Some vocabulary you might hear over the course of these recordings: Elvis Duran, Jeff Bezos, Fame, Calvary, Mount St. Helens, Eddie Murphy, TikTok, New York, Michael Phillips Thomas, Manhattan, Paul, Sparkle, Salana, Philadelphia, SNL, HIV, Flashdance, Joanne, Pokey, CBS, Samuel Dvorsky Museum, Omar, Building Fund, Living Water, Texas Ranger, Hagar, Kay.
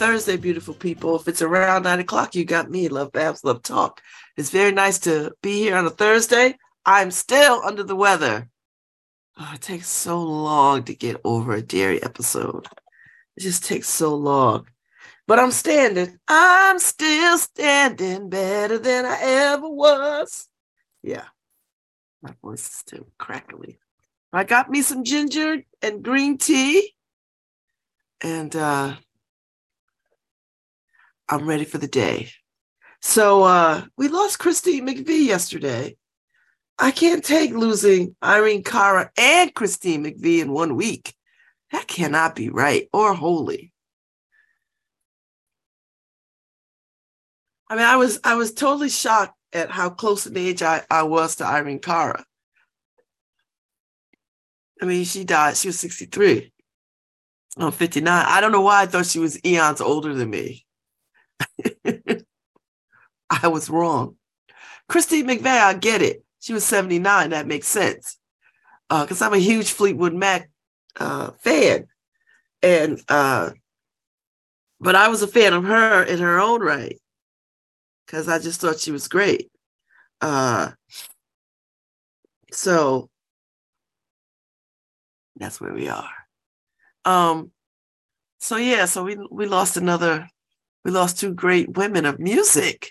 Thursday, beautiful people. If it's around 9 o'clock, you got me. Love Babs, love talk. It's very nice to be here on a Thursday. I'm still under the weather. Oh, it takes so long to get over a dairy episode. It just takes so long. But I'm standing. I'm still standing better than I ever was. Yeah. My voice is still crackly. I got me some ginger and green tea. And I'm ready for the day. So we lost Christy McVie yesterday. I can't take losing Irene Cara and Christine McVie in 1 week. That cannot be right or holy. I mean, I was totally shocked at how close in age I was to Irene Cara. I mean, she died. She was 63. I'm 59. I don't know why I thought she was eons older than me. I was wrong. Christy McVie, I get it. She was 79. That makes sense. Because I'm a huge Fleetwood Mac fan. And but I was a fan of her in her own right. Because I just thought she was great. So that's where we are. So yeah, so we lost two great women of music.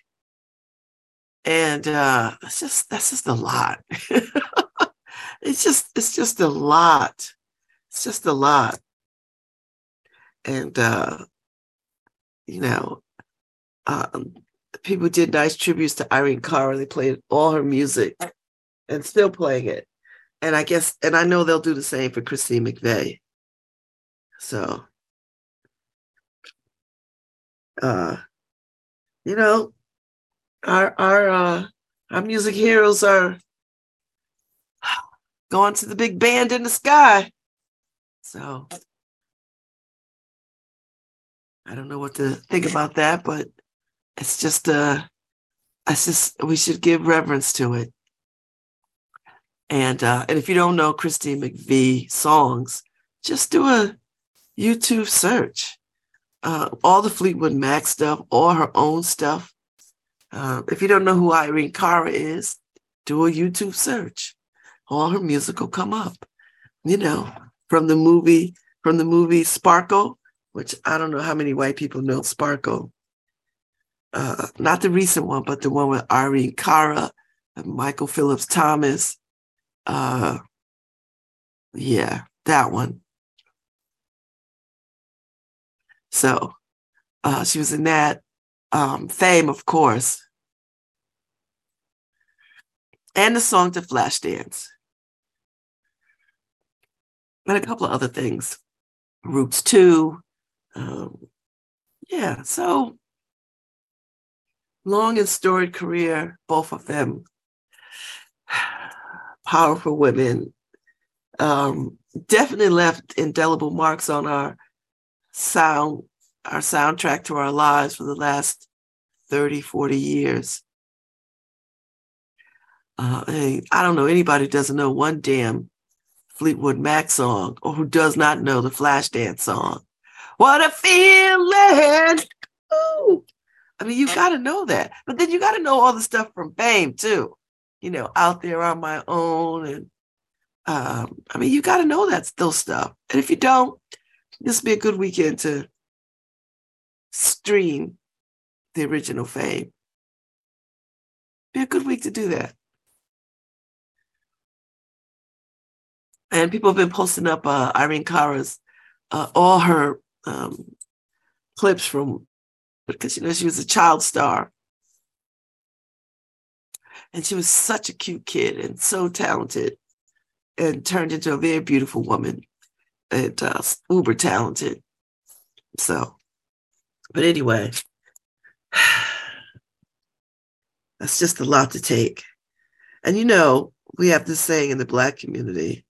And that's just a lot. It's just a lot. It's just a lot. And people did nice tributes to Irene Cara. They played all her music and still playing it. And I know they'll do the same for Christine McVie. So, our music heroes are going to the big band in the sky. So I don't know what to think about that, but it's just we should give reverence to it. And if you don't know Christy McVie songs, just do a YouTube search, all the Fleetwood Mac stuff, all her own stuff. If you don't know who Irene Cara is, do a YouTube search. All her music will come up, from the movie Sparkle, which I don't know how many white people know Sparkle. Not the recent one, but the one with Irene Cara and Michael Phillips Thomas. Yeah, that one. So she was in that. Fame, of course. And the song to Flashdance. And a couple of other things. Roots 2. Yeah, so long and storied career, both of them. Powerful women. Definitely left indelible marks on our sound, our soundtrack to our lives for the last 30, 40 years. I don't know anybody who doesn't know one damn Fleetwood Mac song or who does not know the Flashdance song. What a feeling! Ooh. I mean, you got to know that. But then you got to know all the stuff from Fame, too. Out there on my own. And I mean, you got to know that still stuff. And if you don't, this would be a good weekend to stream the original Fame. Be a good week to do that. And people have been posting up Irene Cara's, all her clips from, because she was a child star. And she was such a cute kid and so talented and turned into a very beautiful woman and uber talented. So. But anyway, that's just a lot to take. And we have this saying in the Black community,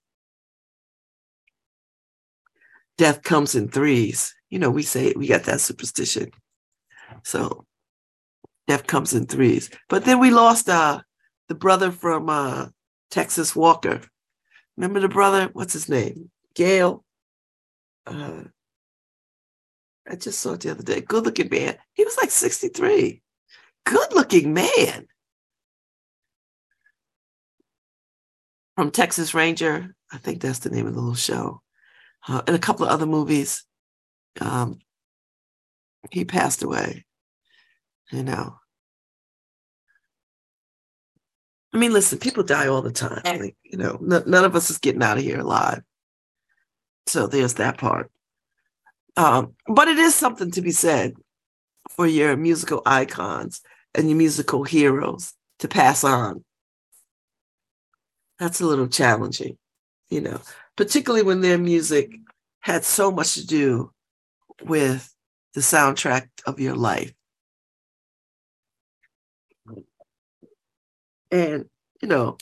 death comes in threes. We say we got that superstition. So death comes in threes. But then we lost the brother from Texas Walker. Remember the brother? What's his name? Gail. I just saw it the other day. Good looking man. He was like 63. Good looking man. From Texas Ranger. I think that's the name of the little show. And a couple of other movies. He passed away. You know. I mean, listen, people die all the time. Like, you know, none of us is getting out of here alive. So there's that part. But it is something to be said for your musical icons and your musical heroes to pass on. That's a little challenging, you know, particularly when their music had so much to do with the soundtrack of your life. And, you know,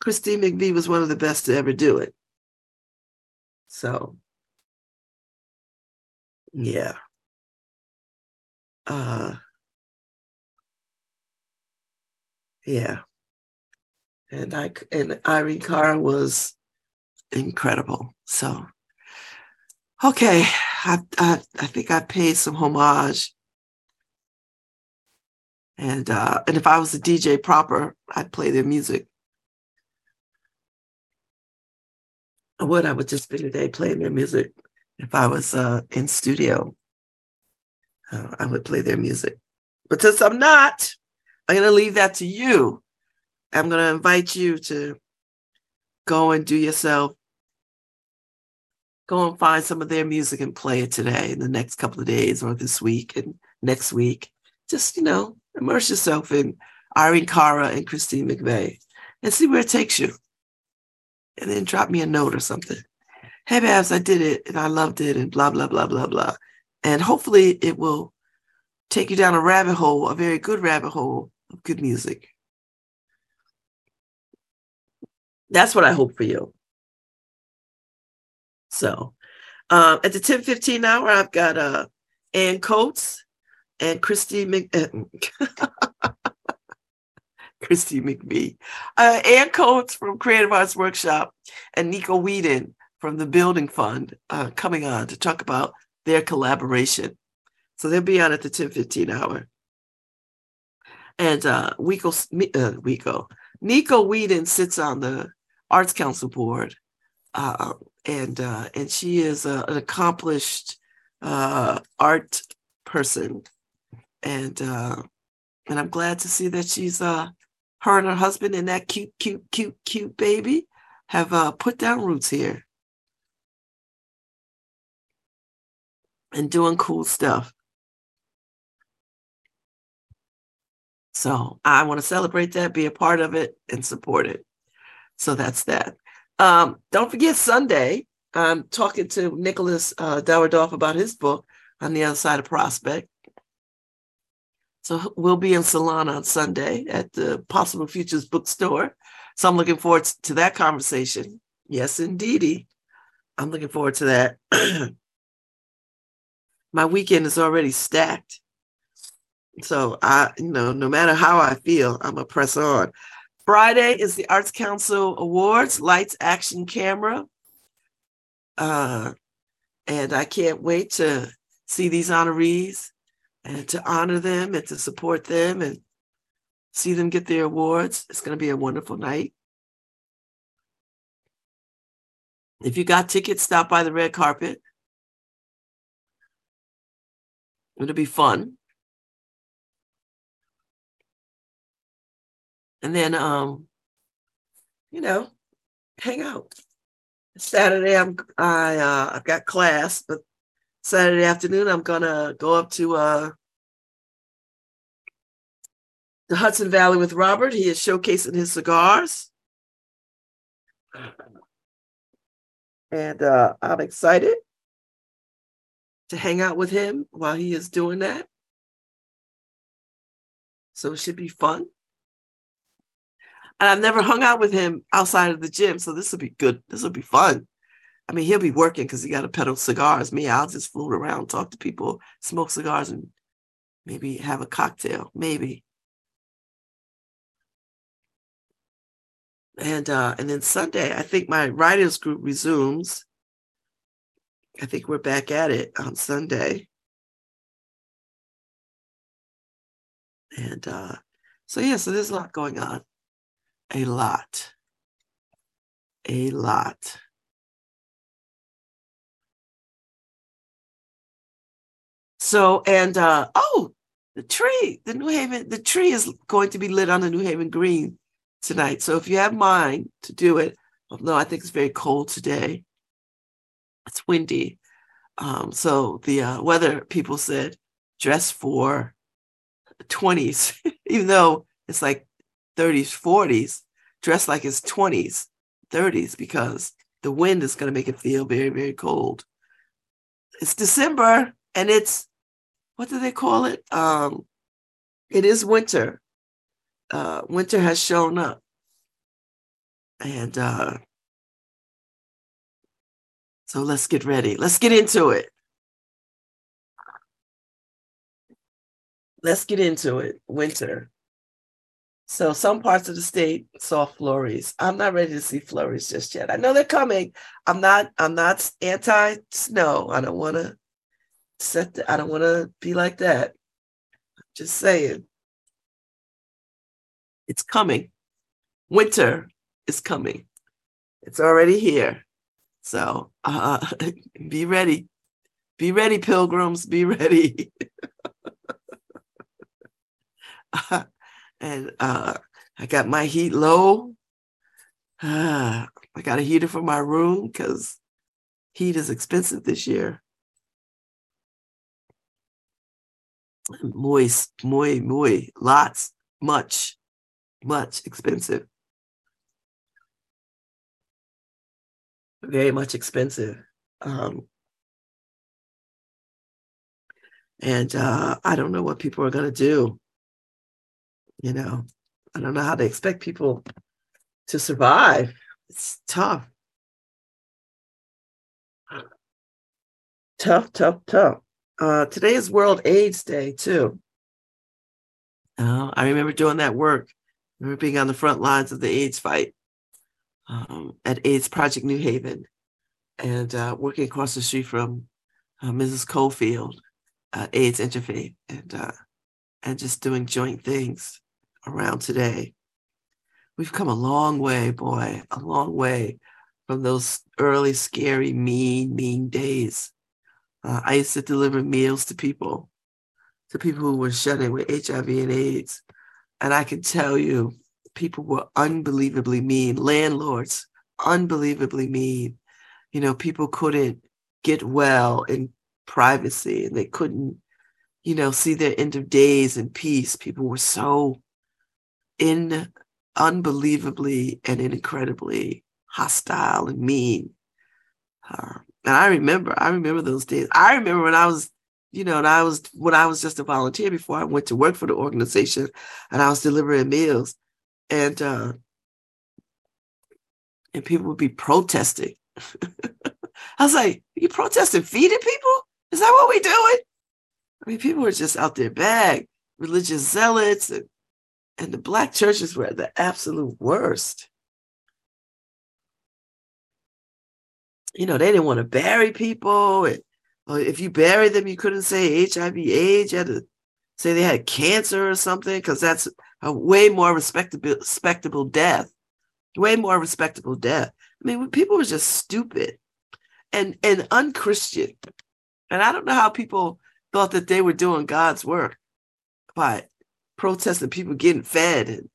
Christine McVie was one of the best to ever do it. So, yeah. Yeah. And Irene Cara was incredible. So, okay. I think I paid some homage. And if I was a DJ proper, I'd play their music. I would just spend the day playing their music. If I was in studio, I would play their music. But since I'm not, I'm going to leave that to you. I'm going to invite you to go and do yourself. Go and find some of their music and play it today in the next couple of days or this week and next week. Just, you know, immerse yourself in Irene Cara and Christine McVie and see where it takes you. And then drop me a note or something. Hey, Babs, I did it and I loved it and blah, blah, blah, blah, blah. And hopefully it will take you down a rabbit hole, a very good rabbit hole of good music. That's what I hope for you. So at the 10:15 hour, I've got Ann Coates and Christy McBee. Ann Coates from Creative Arts Workshop and Nico Wedon from the Building Fund coming on to talk about their collaboration. So they'll be on at the 10:15 hour. And Nico Wedon sits on the Arts Council board. And she is an accomplished art person. And I'm glad to see that she's her and her husband and that cute baby have put down roots here and doing cool stuff. So I want to celebrate that, be a part of it, and support it. So that's that. Don't forget Sunday, I'm talking to Nicholas Dawidoff about his book, On the Other Side of Prospect. So we'll be in Salana on Sunday at the Possible Futures Bookstore. So I'm looking forward to that conversation. Yes, indeedy. I'm looking forward to that. My weekend is already stacked. So I, you know, no matter how I feel, I'm going to press on. Friday is the Arts Council Awards, Lights, Action, Camera. And I can't wait to see these honorees and to honor them and to support them and see them get their awards. It's going to be a wonderful night. If you got tickets, stop by the red carpet. It'll be fun. And then, you know, hang out. Saturday, I've got class, but Saturday afternoon, I'm going to go up to the Hudson Valley with Robert. He is showcasing his cigars. And I'm excited to hang out with him while he is doing that. So it should be fun. And I've never hung out with him outside of the gym. So this will be good. This will be fun. I mean, he'll be working because he got to peddle cigars. Me, I'll just float around, talk to people, smoke cigars, and maybe have a cocktail. Maybe. And then Sunday, I think my writers group resumes. I think we're back at it on Sunday. And so there's a lot going on. A lot. So, and the tree is going to be lit on the New Haven Green tonight. So if you have mind to do it, although I think it's very cold today, it's windy. So the weather people said dress for 20s, even though it's like 30s, 40s, dress like it's 20s, 30s, because the wind is going to make it feel very, very cold. It's December, and it's, what do they call it? It is winter. Winter has shown up. And so let's get ready. Let's get into it. Winter. So some parts of the state saw flurries. I'm not ready to see flurries just yet. I know they're coming. I'm not anti-snow. I don't want to I don't want to be like that. I'm just saying. It's coming. Winter is coming. It's already here. So be ready. Be ready, pilgrims. Be ready. And I got my heat low. I got a heater for my room because heat is expensive this year. Muy, lots, much expensive. Very much expensive. And I don't know what people are going to do. You know, I don't know how to expect people to survive. It's tough. Tough. Today is World AIDS Day, too. I remember doing that work. I remember being on the front lines of the AIDS fight at AIDS Project New Haven and working across the street from Mrs. Cofield, AIDS Interfaith, and just doing joint things around today. We've come a long way, boy, a long way from those early, scary, mean days. I used to deliver meals to people who were shut-in with HIV and AIDS. And I can tell you, people were unbelievably mean. Landlords, unbelievably mean. You know, people couldn't get well in privacy, and they couldn't, you know, see their end of days in peace. People were so unbelievably and incredibly hostile and mean. And I remember those days. I remember when I was, you know, when I was just a volunteer before I went to work for the organization, and I was delivering meals, and people would be protesting. I was like, "You protesting feeding people? Is that what we're doing?" I mean, people were just out their bag. Religious zealots and the Black churches were the absolute worst. You know, they didn't want to bury people. And, if you buried them, you couldn't say HIV/AIDS. You had to say they had cancer or something, because that's a way more respectable death. Way more respectable death. I mean, people were just stupid and unchristian. And I don't know how people thought that they were doing God's work by protesting people getting fed and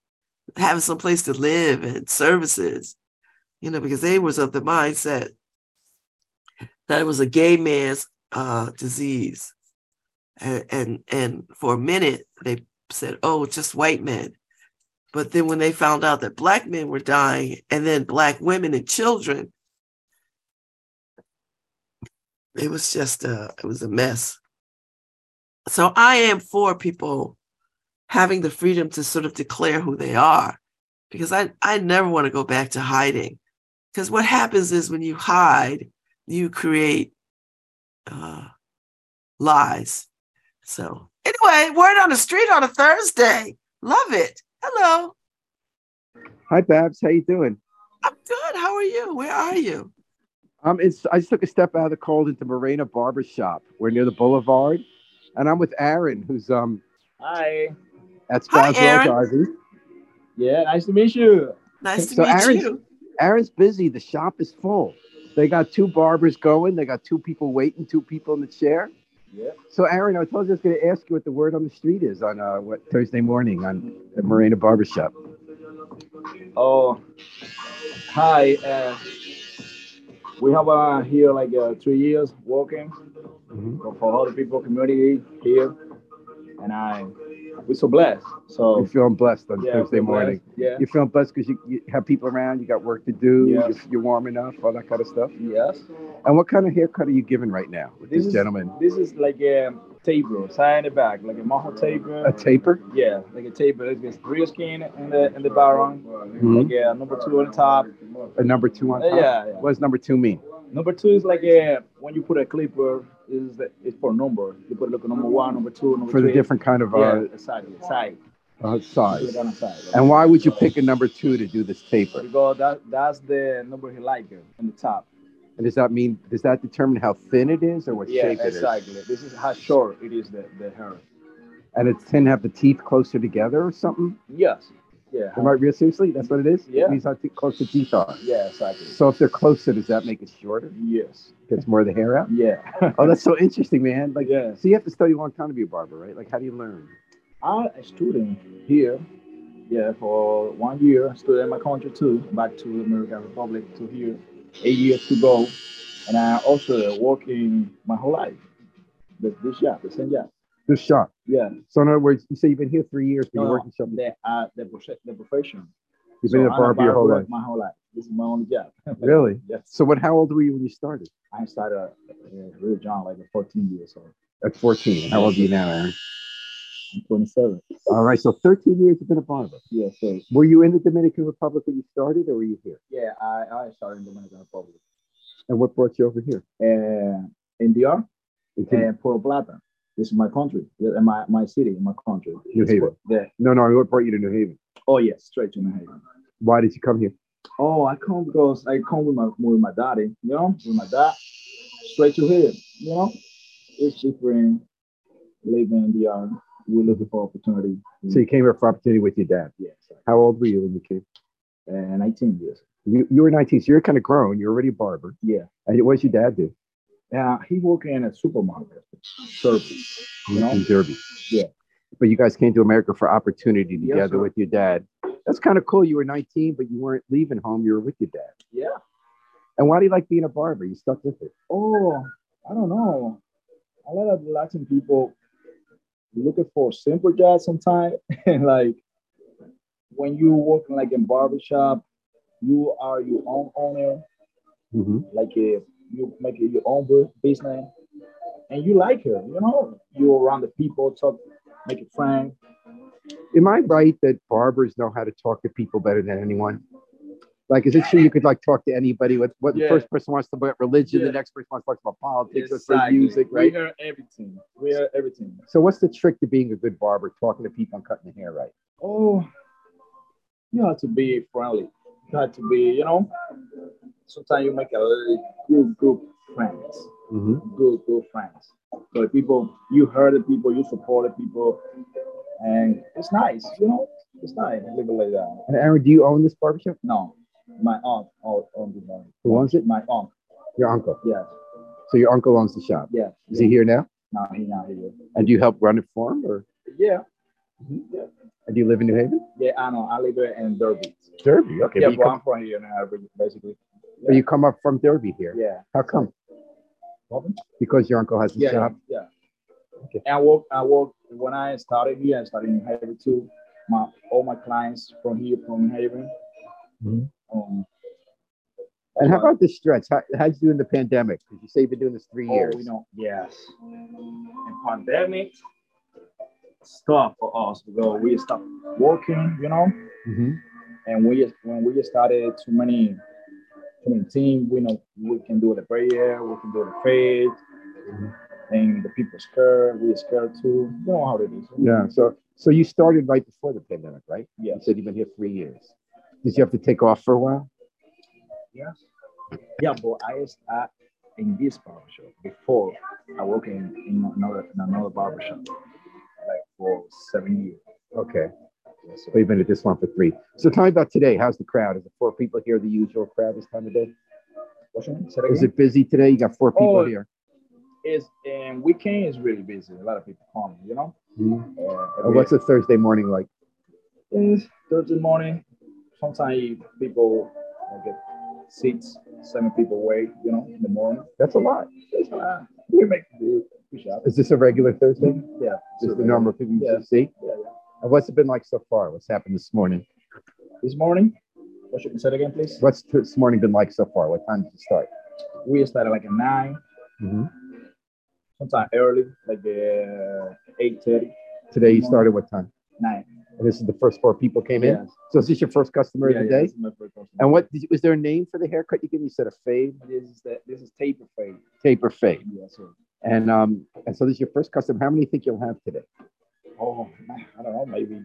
having some place to live and services, you know, because they was of the mindset that it was a gay man's disease. And for a minute, they said, oh, just white men. But then when they found out that Black men were dying, and then Black women and children, it was just a mess. So I am for people having the freedom to sort of declare who they are, because I never want to go back to hiding. Because what happens is when you hide, you create lies. So anyway, word on the street on a Thursday. Love it. Hello. Hi, Babs. How you doing? I'm good. How are you? Where are you? I just took a step out of the cold into Morena Barbershop. We're near the Boulevard, and I'm with Aaron, who's Hi. At Sparkle, Derby. Yeah, nice to meet you. Nice to meet you. Aaron's busy. The shop is full. They got two barbers going. They got two people waiting, two people in the chair. Yeah. So, Aaron, I told you I was going to ask you what the word on the street is on Thursday morning on the Morena Barbershop. Oh, hi. We have here like 3 years working for all the people, community here. And we're so blessed. So you're feeling blessed on Thursday morning. Yeah. You're feeling blessed because you have people around, you got work to do, you're warm enough, all that kind of stuff. Yes. And what kind of haircut are you giving right now with this gentleman? This is like a taper, side and back, like a mojo taper. A taper? Yeah, like a taper. It's just real skin in the baron, like a number two on top. A number two on top? Yeah. What does number two mean? Number two is like when you put a clipper, it's for number. You put like number one, number two, number three. For the different kind of size. Size. And why would you pick a number two to do this taper? Because that's the number he likes on the top. And does that determine how thin it is or what shape it is? Yeah, exactly. This is how short it is, the hair. And it's tend to have the teeth closer together or something? Yes. Yeah. Am I real seriously? That's what it is? Yeah. It means how close the teeth are. Yeah, exactly. So if they're closer, does that make it shorter? Yes. Gets more of the hair out? Yeah. Oh, that's so interesting, man. Like, so you have to study a long time to be a barber, right? Like, how do you learn? I'm a student here, for 1 year. I studied in my country, too, back to the Dominican Republic, to here, 8 years to go. And I also working my whole life, the same job. This shop. Yeah. So in other words, you say you've been here 3 years, but you're working something. The profession. You've been a barber your whole life. My whole life. This is my only job. Really? Yes. So how old were you when you started? I started real John like at 14 years old. At 14. How old are you now, Aaron? I'm 27. All right. So 13 years you've been a barber. Yes. Yeah, so. Were you in the Dominican Republic when you started, or were you here? Yeah, I started in the Dominican Republic. And what brought you over here? In DR, in Puerto Plata. This is my country, my city, my country. New Haven. No, what brought you to New Haven? Oh, yes, straight to New Haven. Why did you come here? Oh, I come because I come with my daddy, with my dad, straight to here, It's different living in the yard. We're looking for opportunity. So you came here for opportunity with your dad? Yes. Yeah, how old were you when you came? 19 years. You were 19, so you're kind of grown. You're already a barber. Yeah. And what does your dad do? He worked in a supermarket, Derby. In Derby. Yeah. But you guys came to America for opportunity together with your dad. That's kind of cool. You were 19, but you weren't leaving home. You were with your dad. Yeah. And why do you like being a barber? You stuck with it. Oh, I don't know. A lot of Latin people looking for simple jobs sometimes. And like when you work like in barbershop, you are your own owner. Mm-hmm. Like you make it your own business, and you like it. You're around the people, talk, make it frank. Am I right that barbers know how to talk to people better than anyone? Like, is it true you could like talk to anybody? The first person wants to talk about religion, the next person wants to talk about politics, about music, right? We hear everything. So what's the trick to being a good barber? Talking to people and cutting the hair right? Oh, you have to be friendly. You have to be, Sometimes you make a good friends. Mm-hmm. Good friends. So the people, you heard the people, you support the people, and it's nice, It's nice, a little like that. And Aaron, do you own this barbershop? No, my aunt owns the barbershop. Who owns it? My aunt. Your uncle? Yes. So your uncle owns the shop? Yes. Is he here now? No, he's not here. And do you help run it for him, or? Yeah. Mm-hmm. Yeah. And do you live in New Haven? Yeah, I know. I live in Derby. Derby, okay. Yeah, but I'm from here now, basically. Yeah. You come up from Derby here. Yeah. How come? Because your uncle has a shop. Yeah. Okay. And I work when I started here. I started in New Haven too. All my clients from here, from New Haven. Mm-hmm. And how about the stretch? How'd you do in the pandemic? Because you say you've been doing this 3 years. Yes. And pandemic stuff for us because we stopped working. Mm-hmm. And when we started too many teams, we can do the prayer, we can do the faith, and the people scared, we're scared too. You know how it is. Yeah. So you started right before the pandemic, right? Yeah. You said you've been here 3 years. Did you have to take off for a while? Yes. Yeah, but I started in this barbershop before I worked in another barbershop, like for 7 years. Okay. So we've been at this one for 3. So tell me about today. How's the crowd? Is it 4 people here, the usual crowd this time of day? Is it busy today? You got 4 people here. And weekend is really busy. A lot of people come, you know? Mm-hmm. What's a Thursday morning like? Thursday morning, sometimes people get 6, 7 people away, you know, in the morning. That's a lot. That's a lot. We make the push up. Is this a regular Thursday? Mm-hmm. Yeah. Just the number of people you see? Yeah, yeah. And what's it been like so far? What's happened this morning? This morning? What should we say again, please? What's this morning been like so far? What time did you start? We started like at 9. Mm-hmm. Sometime early, like 8:30. Today you started what time? 9. And this is the first 4 people came in? So is this your first customer of the day? This is my first customer. And was there a name for the haircut you gave me? You said a fade? This is taper fade. Taper fade. Yes, sir. And so this is your first customer. How many think you'll have today? Oh, I don't know, maybe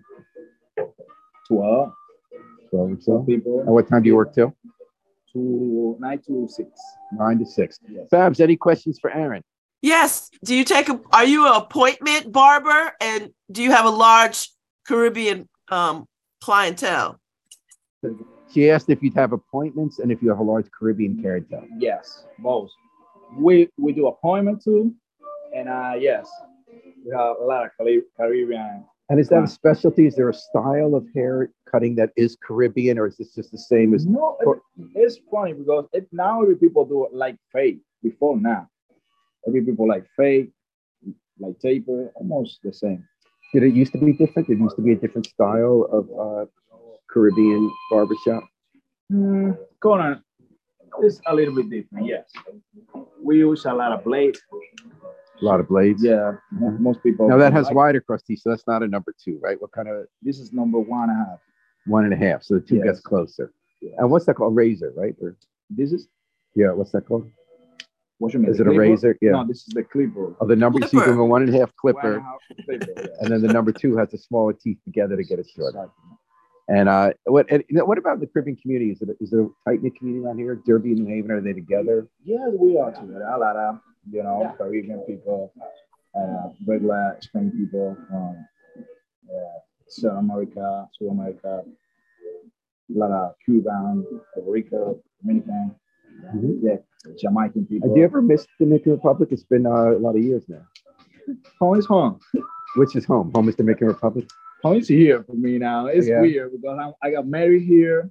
12. 12 or so. People. And what time do you work till? 9 to 6. 9 to 6. Yes. Babs, any questions for Aaron? Yes. Do you are you an appointment barber, and do you have a large Caribbean clientele? She asked if you'd have appointments and if you have a large Caribbean clientele. Yes, both. We do appointments too, and yes. We have a lot of Caribbean. And is that a specialty? Is there a style of hair cutting that is Caribbean, or is this just the same as? No, it's funny because now every people do it like fade. Before now, every people like fade, like taper, almost the same. Did it used to be different? It used to be a different style of Caribbean barbershop. Conan, it's a little bit different. Yes, we use a lot of blades. A lot of blades. Yeah, most people. Now that has wider crusty, so that's not a number 2, right? What kind of? This is number 1.5. 1.5. So the 2 gets closer. Yeah. And what's that called? Razor, right? Or this is. Yeah. What's that called? What you mean? Is it a razor? Yeah. No, this is the clipper. Oh, the number 2 is a 1.5 clipper, 1.5 clipper, yeah. And then the number 2 has the smaller teeth together to get it shorter. Exactly. And what about the Caribbean community? Is it a tight knit community around here? Derby and New Haven, are they together? Yeah, we are together. A lot of Caribbean people, regular Spain people, South America, a lot of Cuban, Puerto Rico, Dominican, Jamaican people. Have you ever missed the Dominican Republic? It's been a lot of years now. Home is home. Which is home? Home is the Dominican Republic. Home is here for me now. It's weird because I got married here.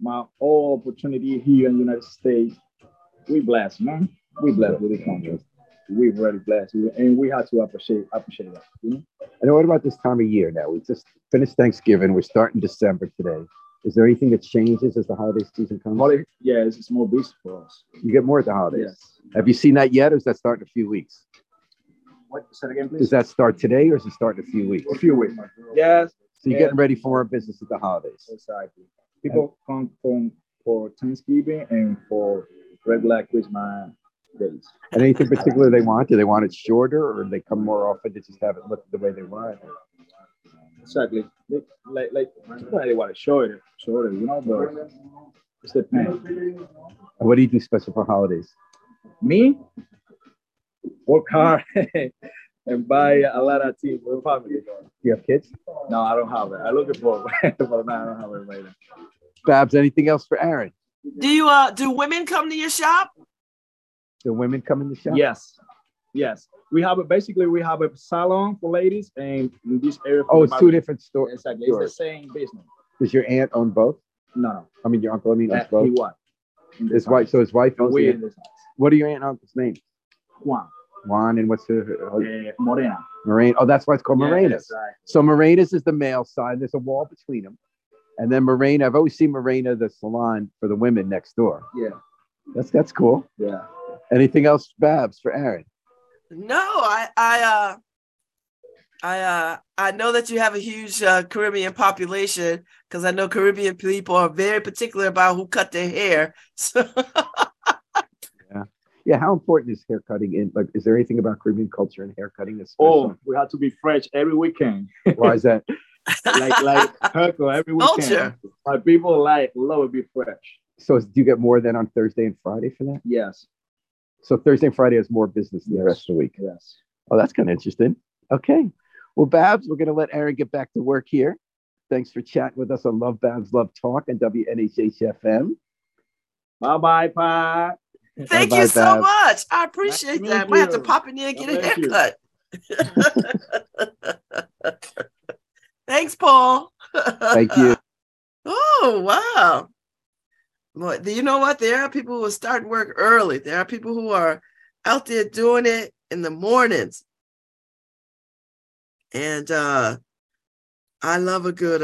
My whole opportunity here in the United States. We blessed, man. We blessed with this country. We're really blessed, and we have to appreciate that. You know? And what about this time of year now? We just finished Thanksgiving. We're starting December today. Is there anything that changes as the holiday season comes? It's more busy for us. You get more at the holidays. Yes. Have you seen that yet, or is that starting in a few weeks? What? Say it again, please. Does that start today, or is it starting in a few weeks? A few weeks. Yes. So you're getting ready for our business at the holidays. Exactly. People come for Thanksgiving and for regular Christmas. Days. And anything particular they want? Do they want it shorter, or do they come more often to just have it look the way they want? Exactly. They want it shorter, you know, but it's the pain. And what do you do special for holidays? Me? Work hard and buy a lot of tea for family. Do you have kids? No, I don't have it. I'm looking for it, but no, I don't have it right now. Babs, anything else for Aaron? Do you do women come to your shop? The women come in the shop? Yes. We have a salon for ladies, and in this area. Oh, it's two different stores. Exactly, it's the same business. Does your aunt own both? No. I mean, your uncle. Owns both. His wife owns it. What are your aunt and uncle's names? Juan, and what's her? Morena. Oh, that's why it's called Morena's. Exactly. So Morena's is the male side. There's a wall between them, and then Morena. I've always seen Morena, the salon for the women next door. Yeah, that's cool. Yeah. Anything else, Babs, for Aaron? No, I know that you have a huge Caribbean population, because I know Caribbean people are very particular about who cut their hair. So yeah. How important is hair cutting? Is there anything about Caribbean culture and hair cutting that's special? Oh, we have to be fresh every weekend. Why is that? Like haircut every weekend. Culture. My people love to be fresh. So do you get more than on Thursday and Friday for that? Yes. So Thursday and Friday has more business than the rest of the week. Yes. Oh, that's kind of interesting. Okay. Well, Babs, we're going to let Aaron get back to work here. Thanks for chatting with us on Love Babs Love Talk and WNHH-FM. Bye-bye, Pie. Thank you so much. I appreciate that. Might have to pop in there and get a haircut. Thanks, Paul. Thank you. Oh, wow. Boy, you know what? There are people who will start work early. There are people who are out there doing it in the mornings. And I love a good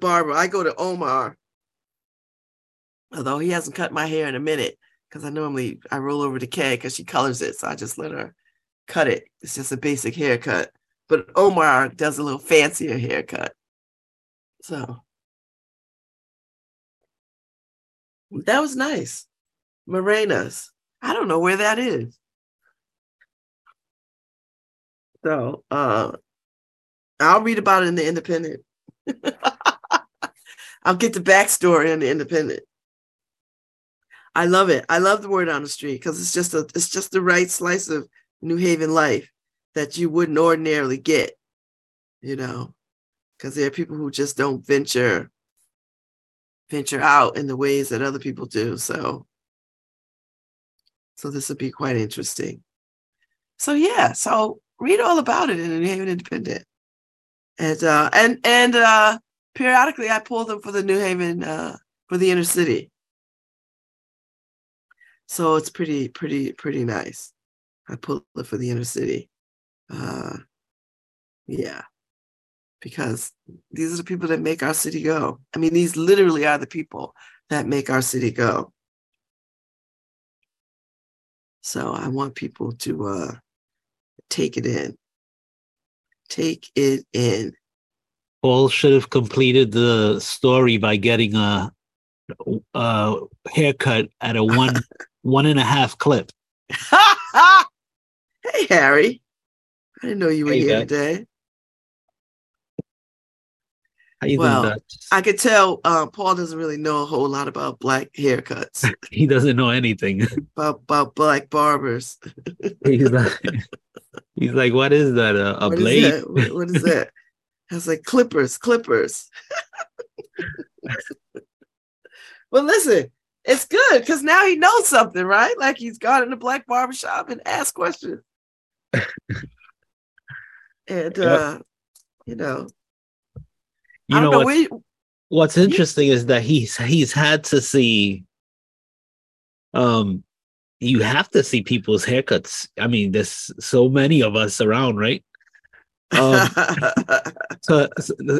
barber. I go to Omar, although he hasn't cut my hair in a minute, because I roll over to Kay because she colors it. So I just let her cut it. It's just a basic haircut. But Omar does a little fancier haircut. So that was nice. Morena's. I don't know where that is. So I'll read about it in the Independent. I'll get the backstory in the Independent. I love it. I love the word on the street because it's just the right slice of New Haven life that you wouldn't ordinarily get, because there are people who just don't venture out in the ways that other people do. So this would be quite interesting. So read all about it in the New Haven Independent, and periodically I pull them for the New Haven for the inner city. So it's pretty nice. I pull it for the inner city. Because these are the people that make our city go. I mean, these literally are the people that make our city go. So I want people to take it in. Paul should have completed the story by getting a haircut at a one and a half clip. Hey, Harry. I didn't know you were here today. How you doing, Dutch? I could tell Paul doesn't really know a whole lot about black haircuts. He doesn't know anything about black barbers. He's like, what is that? A blade? What is that? I was like, clippers. Well, listen, it's good because now he knows something, right? Like he's gone in the black barbershop and asked questions. And, what's interesting is that he's had to see, you have to see people's haircuts. I mean, there's so many of us around, right? So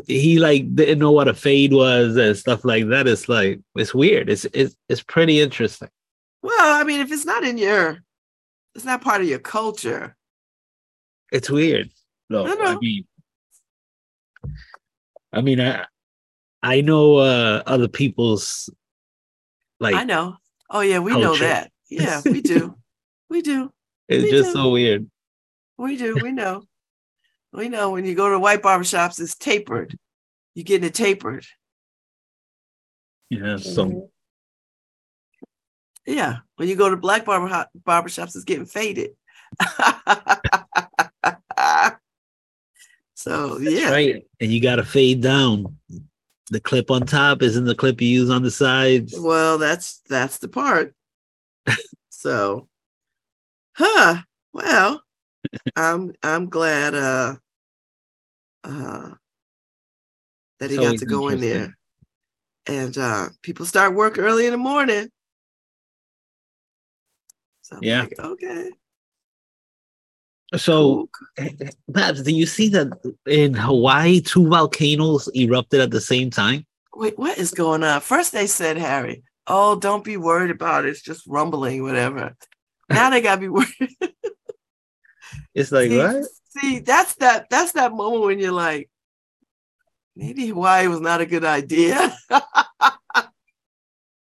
he didn't know what a fade was and stuff like that. It's like, it's weird. It's pretty interesting. Well, I mean, if it's not it's not part of your culture. It's weird. No, I mean, I know other people's I know. Oh yeah, we culture. Know that. Yeah, we do. It's just so weird. We know. We know when you go to white barbershops, it's tapered. You're getting it tapered. Yeah. So. Yeah, when you go to black barbershops, it's getting faded. So yeah, right. And you got to fade down. The clip on top isn't the clip you use on the sides. Well, that's the part. So, well, I'm glad that he got to go in there, and people start work early in the morning. So I'm like, okay. So, Babs, do you see that in Hawaii, 2 volcanoes erupted at the same time? Wait, what is going on? First they said, Harry, oh, don't be worried about it. It's just rumbling, whatever. Now they got to be worried. It's like, see, what? See, that's that moment when you're like, maybe Hawaii was not a good idea. I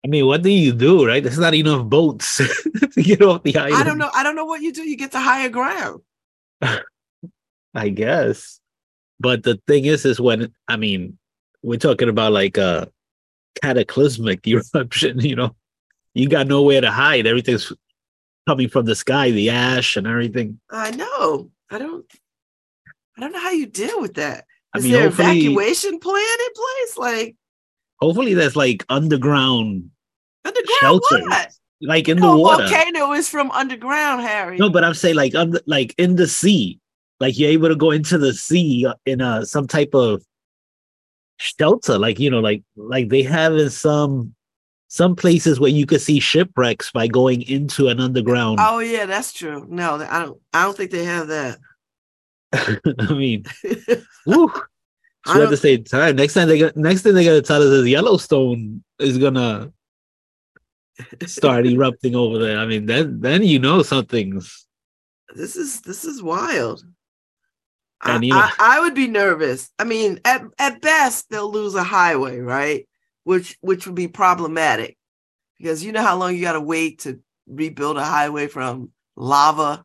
mean, what do you do, right? There's not enough boats to get off the island. I don't know what you do. You get to higher ground. I guess. But the thing is when, I mean, we're talking about cataclysmic eruption, you know. You got nowhere to hide. Everything's coming from the sky, the ash and everything. I know. I don't know how you deal with that. Is there an evacuation plan in place? Like, hopefully that's like underground shelter. What? Like in the water. Volcano is from underground, Harry. No, but I'm saying like in the sea. Like you're able to go into the sea in some type of shelter. Like, you know, like they have in some places where you could see shipwrecks by going into an underground. Oh yeah, that's true. No, I don't think they have that. I mean, woo. So at the same time, next thing they're gonna tell us is Yellowstone is gonna start erupting over there. I mean, then you know something's. This is wild. And, you know, I would be nervous. I mean, at best they'll lose a highway, right? Which would be problematic because you know how long you got to wait to rebuild a highway from lava.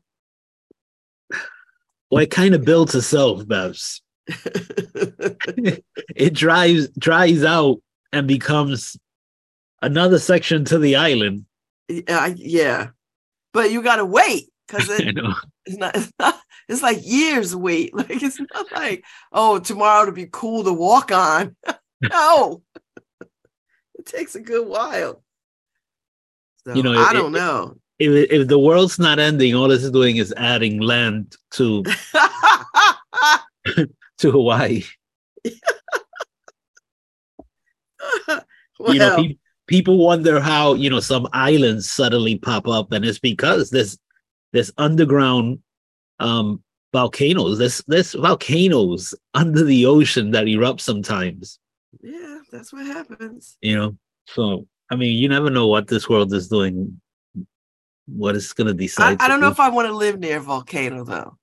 Well, it kind of builds itself, Bevs. It dries out and becomes another section to the island. Yeah, but you got to wait because it's not. It's like years wait. Like it's not like tomorrow it'll be cool to walk on. No, it takes a good while. So, you know, I don't know. If the world's not ending, all this is doing is adding land to to Hawaii. Well, you know, people wonder how, you know, some islands suddenly pop up, and it's because there's underground volcanoes. There's volcanoes under the ocean that erupt sometimes. Yeah, that's what happens. You know, so I mean, you never know what this world is doing. What it's going to decide. I don't know if I want to live near a volcano, though.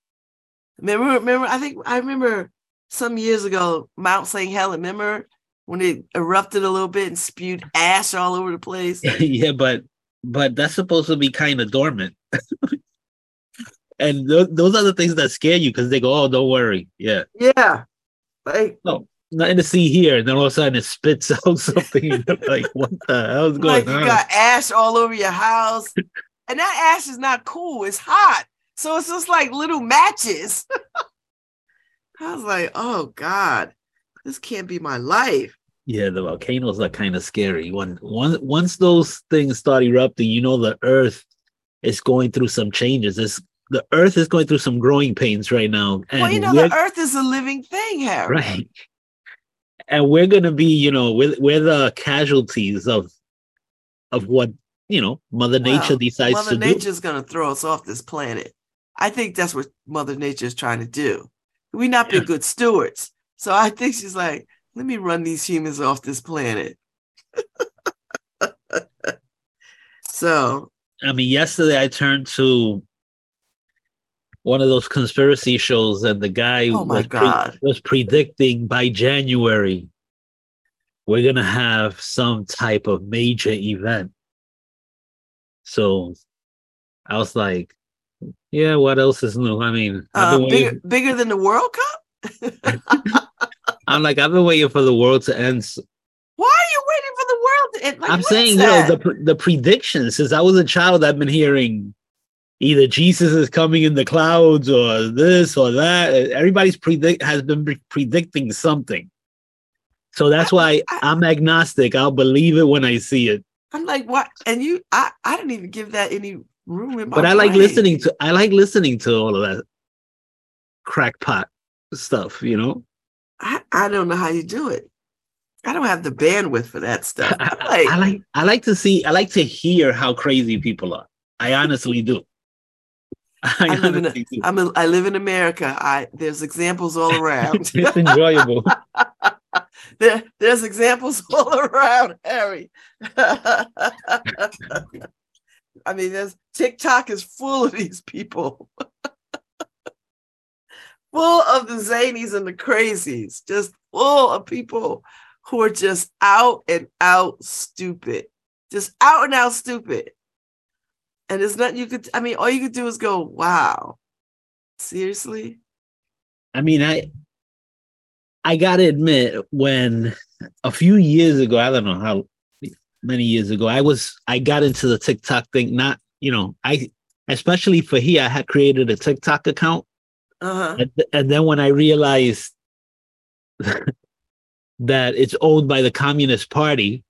Remember, I remember some years ago, Mount St. Helens, remember when it erupted a little bit and spewed ash all over the place? Yeah, but that's supposed to be kind of dormant. And those are the things that scare you because they go, oh, don't worry. Yeah. Yeah. Like, no, nothing to see here. And then all of a sudden it spits out something. Like, what the hell's going on? You got ash all over your house. And that ash is not cool. It's hot. So it's just like little matches. I was like, oh, God, this can't be my life. Yeah, the volcanoes are kind of scary. Once those things start erupting, you know the Earth is going through some changes. The Earth is going through some growing pains right now. And well, you know, the Earth is a living thing, Harry. Right. And we're going to be, you know, we're the casualties of what, you know, Mother Nature decides to do. Mother Nature's going to throw us off this planet. I think that's what Mother Nature is trying to do. We've not been good stewards. So I think she's like, let me run these humans off this planet. So. I mean, yesterday I turned to one of those conspiracy shows and the guy was predicting by January, we're going to have some type of major event. So I was like, yeah, what else is new? I mean, bigger than the World Cup? I'm like, I've been waiting for the world to end. Why are you waiting for the world to end? Like, I'm saying, you know, the predictions. Since I was a child, I've been hearing either Jesus is coming in the clouds or this or that. Everybody's has been predicting something. So that's why I'm agnostic. I'll believe it when I see it. I'm like, what? And you, I didn't even give that any room in my But I like brain. I like listening to all of that crackpot stuff, you know? I don't know how you do it. I don't have the bandwidth for that stuff. I like to hear how crazy people are. I honestly do. I live in America. There's examples all around. It's enjoyable. There's examples all around, Harry. I mean, TikTok is full of these people. Full of the zanies and the crazies. Just full of people who are just out and out stupid. Just out and out stupid. And there's nothing you could, I mean, all you could do is go, wow. Seriously? I mean, I got to admit, when a few years ago, I don't know how many years ago, I got into the TikTok thing. Not, you know, I, especially for here, I had created a TikTok account. Uh-huh. And then when I realized that it's owned by the Communist Party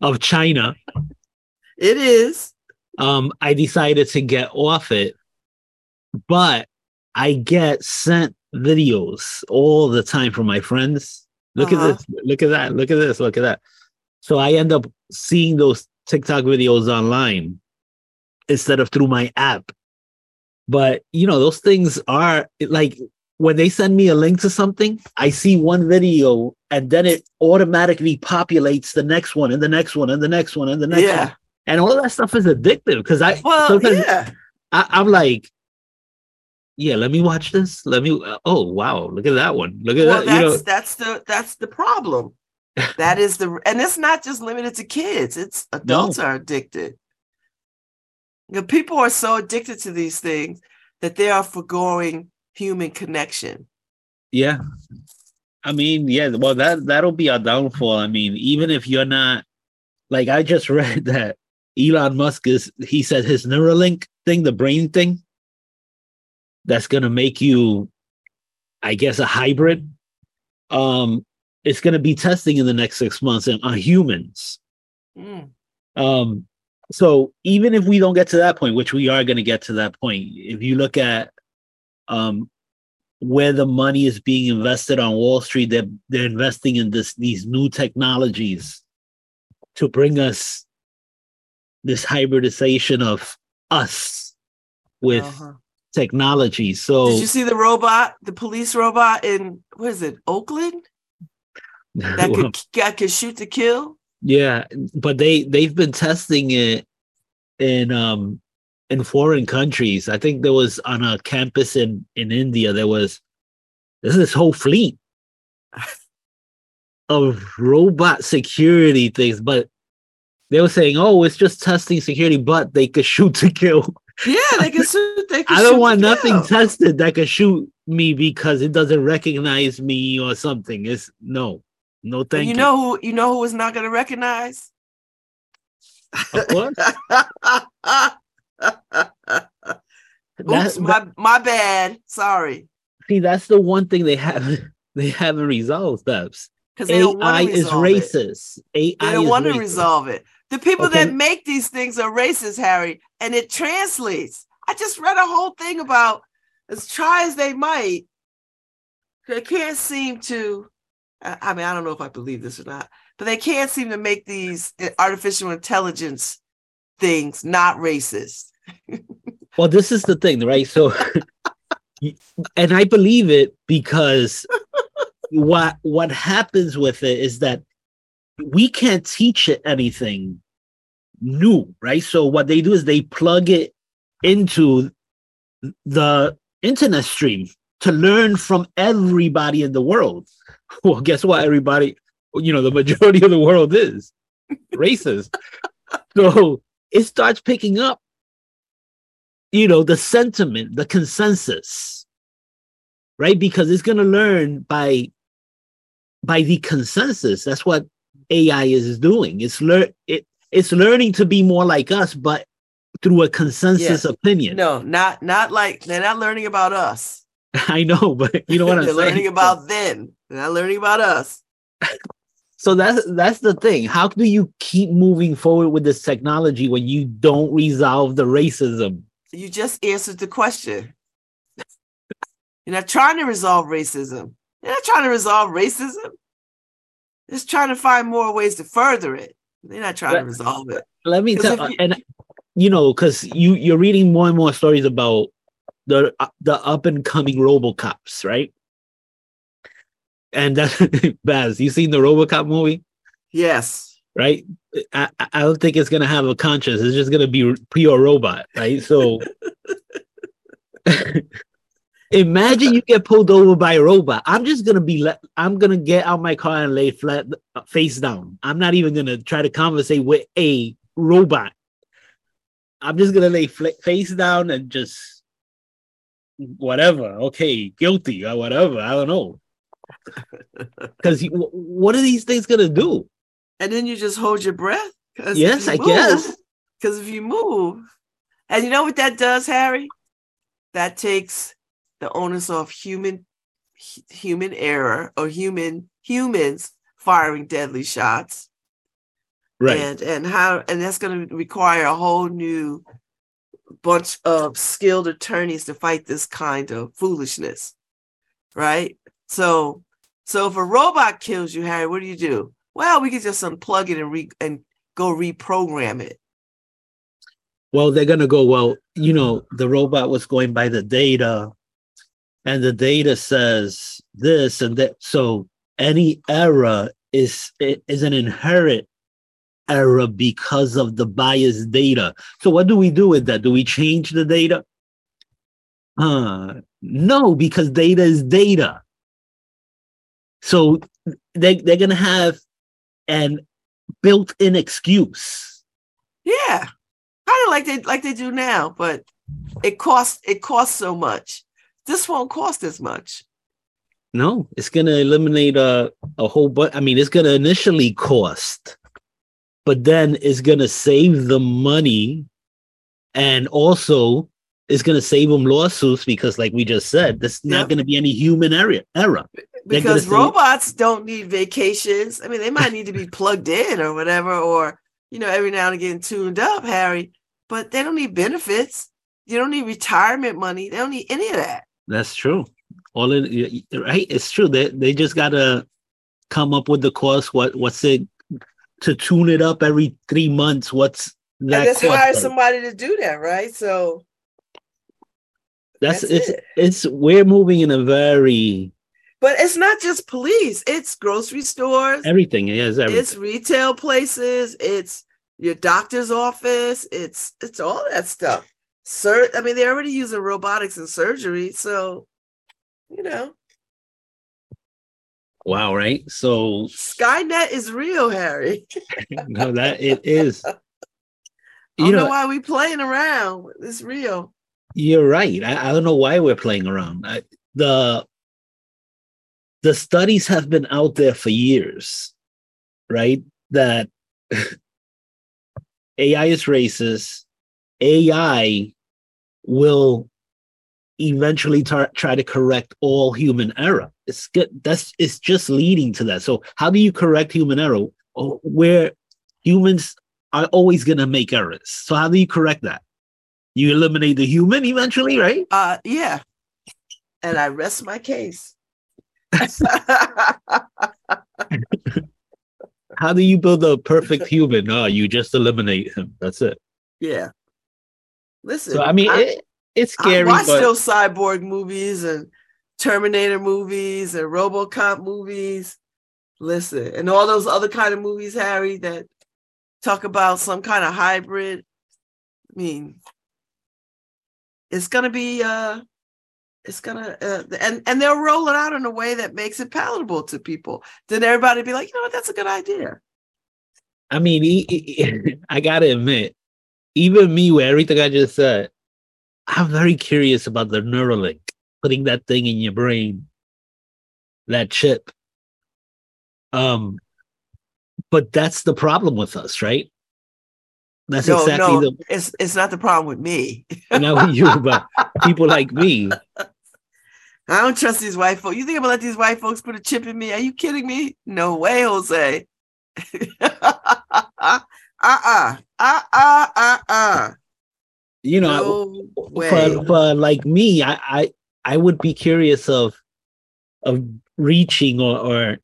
of China. It is. I decided to get off it, but I get sent videos all the time from my friends. Look at this, look at that, look at this, look at that. So I end up seeing those TikTok videos online instead of through my app. But, you know, those things are like when they send me a link to something, I see one video and then it automatically populates the next one and the next one and the next one and the next one. And all that stuff is addictive because I'm like, yeah, let me watch this. Let me. Oh, wow. Look at that one. Look at that. That's, you know, that's the problem. That is and it's not just limited to kids. It's adults are addicted. You know, people are so addicted to these things that they are forgoing human connection. Yeah. I mean, yeah, well, that'll be our downfall. I mean, even if you're not, like, I just read that Elon Musk he said his Neuralink thing, the brain thing, that's going to make you, I guess, a hybrid. It's going to be testing in the next 6 months on humans. Mm. So even if we don't get to that point, which we are going to get to that point, if you look at where the money is being invested on Wall Street, they're investing in these new technologies to bring us this hybridization of us with technology. So did you see the robot, the police robot in, what is it, Oakland? That could shoot to kill? Yeah, but they've been testing it in foreign countries. I think there was on a campus in India, there's this whole fleet of robot security things, but they were saying, oh, it's just testing security, but they could shoot to kill. Yeah, they can shoot. I don't want nothing tested that could shoot me because it doesn't recognize me or something. It's no, thank you. You know who is not going to recognize? Of course. Oops, my bad. Sorry. See, that's the one thing they haven't resolved, Debs. Because AI is racist. They don't want to resolve it. The people that make these things are racist, Harry, and it translates. I just read a whole thing about, as try as they might, they can't seem to, I mean, I don't know if I believe this or not, but they can't seem to make these artificial intelligence things not racist. Well, this is the thing, right? So, and I believe it because what happens with it is that we can't teach it anything new, right? So what they do is they plug it into the internet stream to learn from everybody in the world. Well, guess what? Everybody, you know, the majority of the world is racist. So it starts picking up, you know, the sentiment, the consensus, right? Because it's going to learn by the consensus. That's what AI is doing. It's learning to be more like us, but through a consensus opinion. No, not like they're not learning about us. I know, but you know what I'm saying. They're learning about them. They're not learning about us. So that's the thing. How do you keep moving forward with this technology when you don't resolve the racism? You just answered the question. You're not trying to resolve racism. You're not trying to resolve racism. Just trying to find more ways to further it. They're not trying to resolve it. Let me tell you, and you know, because you're reading more and more stories about the up and coming RoboCops, right? And that's Baz. You seen the RoboCop movie? Yes. Right. I don't think it's gonna have a conscience. It's just gonna be pure robot, right? So imagine you get pulled over by a robot. I'm just going to I'm going to get out my car and lay flat face down. I'm not even going to try to conversate with a robot. I'm just going to lay face down and just whatever. Okay, guilty or whatever. I don't know. Because what are these things going to do? And then you just hold your breath. Yes, I guess. Because if you move, and you know what that does, Harry? That takes the onus off human error or humans firing deadly shots. Right. And that's going to require a whole new bunch of skilled attorneys to fight this kind of foolishness. Right. So if a robot kills you, Harry, what do you do? Well, we can just unplug it and go reprogram it. Well, they're going to go, the robot was going by the data, and the data says this and that. So any error is an inherent error because of the biased data. So what do we do with that? Do we change the data? No, because data is data. So they're going to have an built-in excuse. Yeah. Kind of like they do now, but it costs so much. This won't cost as much. No, it's going to eliminate a whole bunch. I mean, it's going to initially cost, but then it's going to save them money, and also it's going to save them lawsuits because, like we just said, there's not going to be any human error. Because robots don't need vacations. I mean, they might need to be plugged in or whatever, or, every now and again tuned up, Harry, but they don't need benefits. You don't need retirement money. They don't need any of that. That's true. Right? It's true. They just got to come up with the cost. What's it? To tune it up every 3 months. What's that? And just hire somebody to do that, right? So that's it. We're moving in a very. But it's not just police. It's grocery stores. Everything. Yes, everything. It's retail places. It's your doctor's office. It's all that stuff. They're already using robotics in surgery. So, Wow, right? So Skynet is real, Harry. No, that it is. I don't know why we're playing around. It's real. You're right. I don't know why we're playing around. The studies have been out there for years, right? That AI is racist. AI will eventually try to correct all human error. It's good. It's just leading to that. So how do you correct human error? Where humans are always going to make errors. So how do you correct that? You eliminate the human eventually, right? Yeah. And I rest my case. How do you build a perfect human? No, you just eliminate him. That's it. Yeah. Listen. So, it's scary. I watch those cyborg movies and Terminator movies and RoboCop movies. Listen, and all those other kind of movies, Harry, that talk about some kind of hybrid. I mean, it's gonna be. And they'll roll it out in a way that makes it palatable to people. Then everybody be like, you know what, that's a good idea. I mean, I gotta admit, even me with everything I just said, I'm very curious about the Neuralink, putting that thing in your brain, that chip. But that's the problem with us, right? That's it's not the problem with me. Not with you, but people like me. I don't trust these white folks. You think I'm gonna let these white folks put a chip in me? Are you kidding me? No way, Jose. But like me, I would be curious of reaching or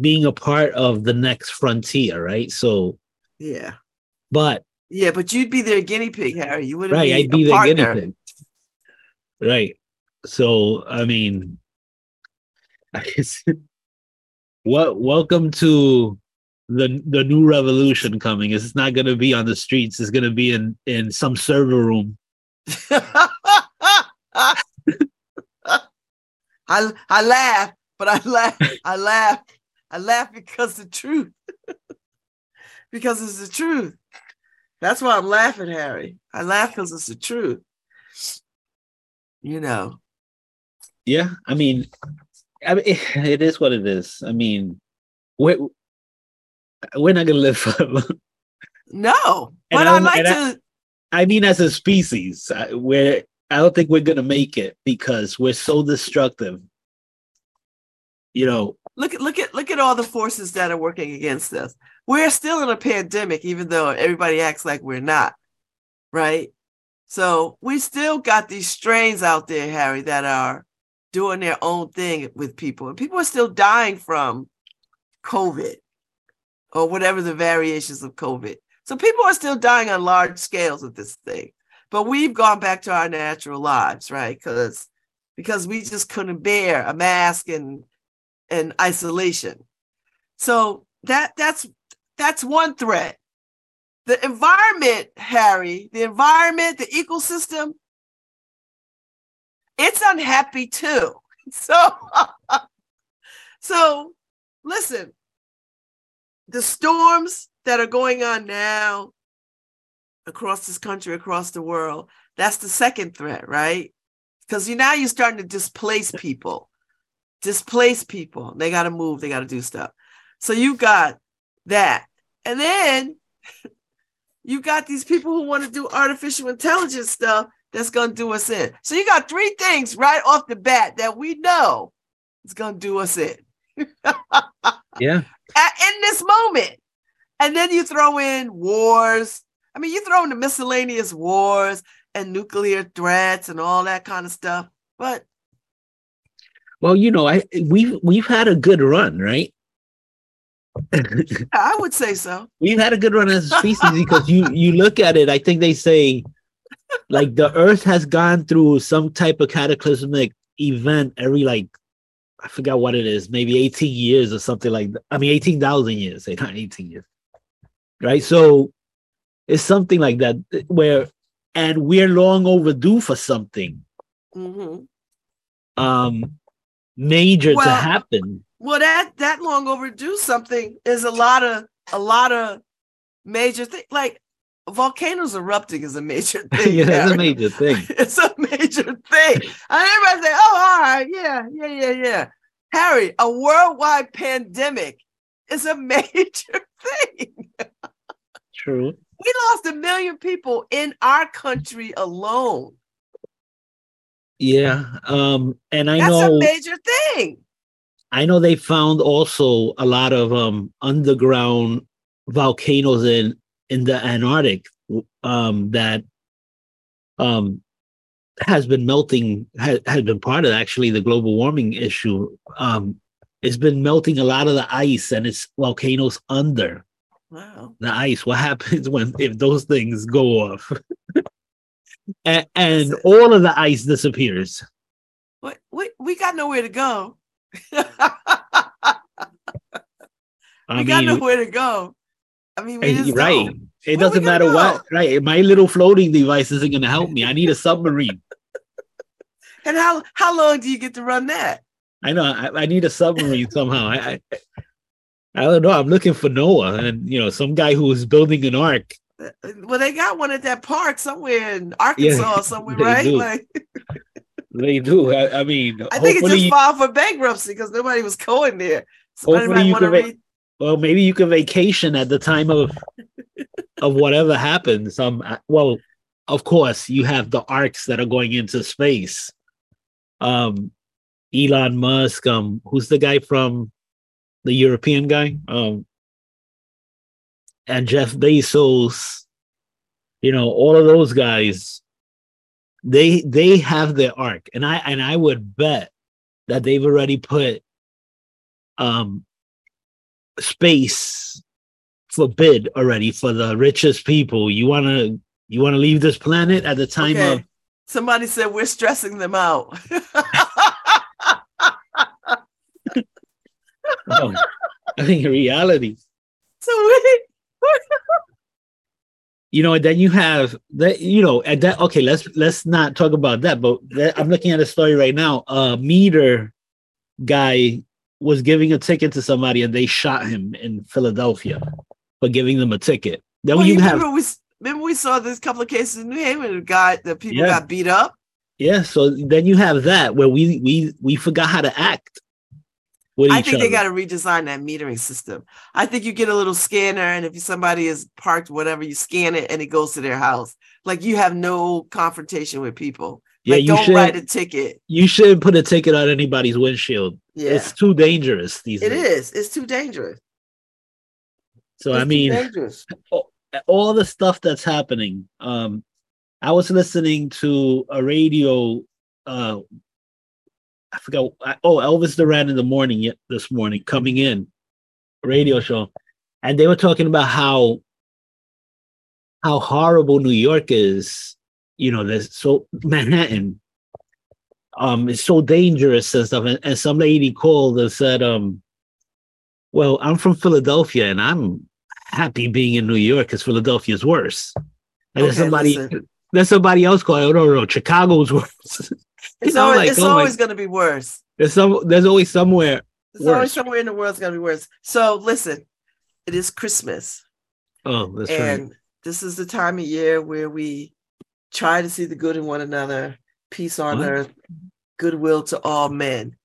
being a part of the next frontier, right? So yeah, but you'd be their guinea pig, Harry. You wouldn't, right? I'd be their guinea pig, right? So I mean, I guess welcome to the new revolution coming. It's not going to be on the streets. It's going to be in some server room. I laugh because the truth, because it's the truth. That's why I'm laughing, Harry. I laugh because it's the truth. Yeah. I mean, I mean, it is what it is. I mean, we're not gonna live forever. No, but I like to. I mean, as a species, I don't think we're gonna make it because we're so destructive. You know, look at all the forces that are working against us. We're still in a pandemic, even though everybody acts like we're not, right? So we still got these strains out there, Harry, that are doing their own thing with people, and people are still dying from COVID or whatever the variations of COVID. So people are still dying on large scales with this thing, but we've gone back to our natural lives, right? Because we just couldn't bear a mask and isolation. So that's one threat. The environment, Harry, the environment, the ecosystem, it's unhappy too. So listen, the storms that are going on now across this country, across the world, that's the second threat, right? Because now you're starting to displace people. They got to move. They got to do stuff. So you've got that. And then you got these people who want to do artificial intelligence stuff that's going to do us in. So you got three things right off the bat that we know it's going to do us in. Yeah. In this moment. And then you throw in wars. I mean, you throw in the miscellaneous wars and nuclear threats and all that kind of stuff. But well, you know, we've had a good run, right? I would say so. We've had a good run as a species because you look at it, I think they say like the Earth has gone through some type of cataclysmic event every like, I forgot what it is, maybe 18 years or something like that. I mean, 18,000 years, say not 18 years. Right? So it's something like that and we're long overdue for something. Mm-hmm. Major to happen. Well, that long overdue something is a lot of major things. Like volcanoes erupting is a major thing. Yeah, that's a major thing. It's a major thing. And everybody say, "Oh, all right, yeah." Harry, a worldwide pandemic is a major thing. True. We lost 1 million people in our country alone. Yeah, and that's a major thing. I know they found also a lot of underground volcanoes in the Antarctic that has been melting, has been part of actually the global warming issue. It's been melting a lot of the ice and it's volcanoes under. Wow. The ice. What happens if those things go off? and all of the ice disappears. We got nowhere to go. Right. Don't. It doesn't matter what. Right. My little floating device isn't going to help me. I need a submarine. And how long do you get to run that? I know. I need a submarine somehow. I don't know. I'm looking for Noah, and some guy who is building an ark. Well, they got one at that park somewhere in Arkansas, somewhere, right? Do. They do. I mean, I think it just filed for bankruptcy because nobody was going there. Somebody might want to read. Well, maybe you can vacation at the time of whatever happens. Well, of course, you have the arcs that are going into space. Elon Musk. Who's the guy from the European guy? And Jeff Bezos. All of those guys. They have their arc, and I would bet that they've already put space for bid already for the richest people. You wanna leave this planet at the time of somebody said we're stressing them out. I think reality. So then you have that. At that. Okay, let's not talk about that. But I'm looking at a story right now. A meter guy was giving a ticket to somebody, and they shot him in Philadelphia for giving them a ticket. Then remember we saw this couple of cases in New Haven. The people got beat up. Yeah. So then you have that where we forgot how to act. I think they got to redesign that metering system. I think you get a little scanner, and if somebody is parked, whatever, you scan it and it goes to their house. Like, you have no confrontation with people. Yeah, like, don't write a ticket. You shouldn't put a ticket on anybody's windshield. Yeah. It's too dangerous these days. It is. It's too dangerous. So, I mean, all the stuff that's happening. I was listening to a radio, I forgot. Elvis Duran in the morning this morning, coming in, radio show, and they were talking about how horrible New York is. You know, there's so Manhattan, it's so dangerous and stuff. And some lady called and said, "Well, I'm from Philadelphia, and I'm happy being in New York because Philadelphia is worse." And then somebody else called, "Oh no, Chicago's worse." It's always going to be worse. There's always somewhere in the world's going to be worse. So listen, it is Christmas. Oh, that's right. And this is the time of year where we try to see the good in one another, peace on earth, goodwill to all men,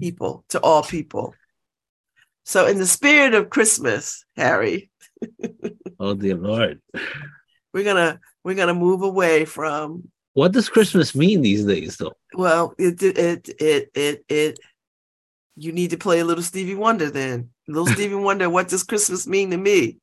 to all people. So in the spirit of Christmas, Harry. Oh dear Lord. We're gonna move away from. What does Christmas mean these days, though? Well, it. You need to play a little Stevie Wonder then. Little Stevie Wonder, what does Christmas mean to me?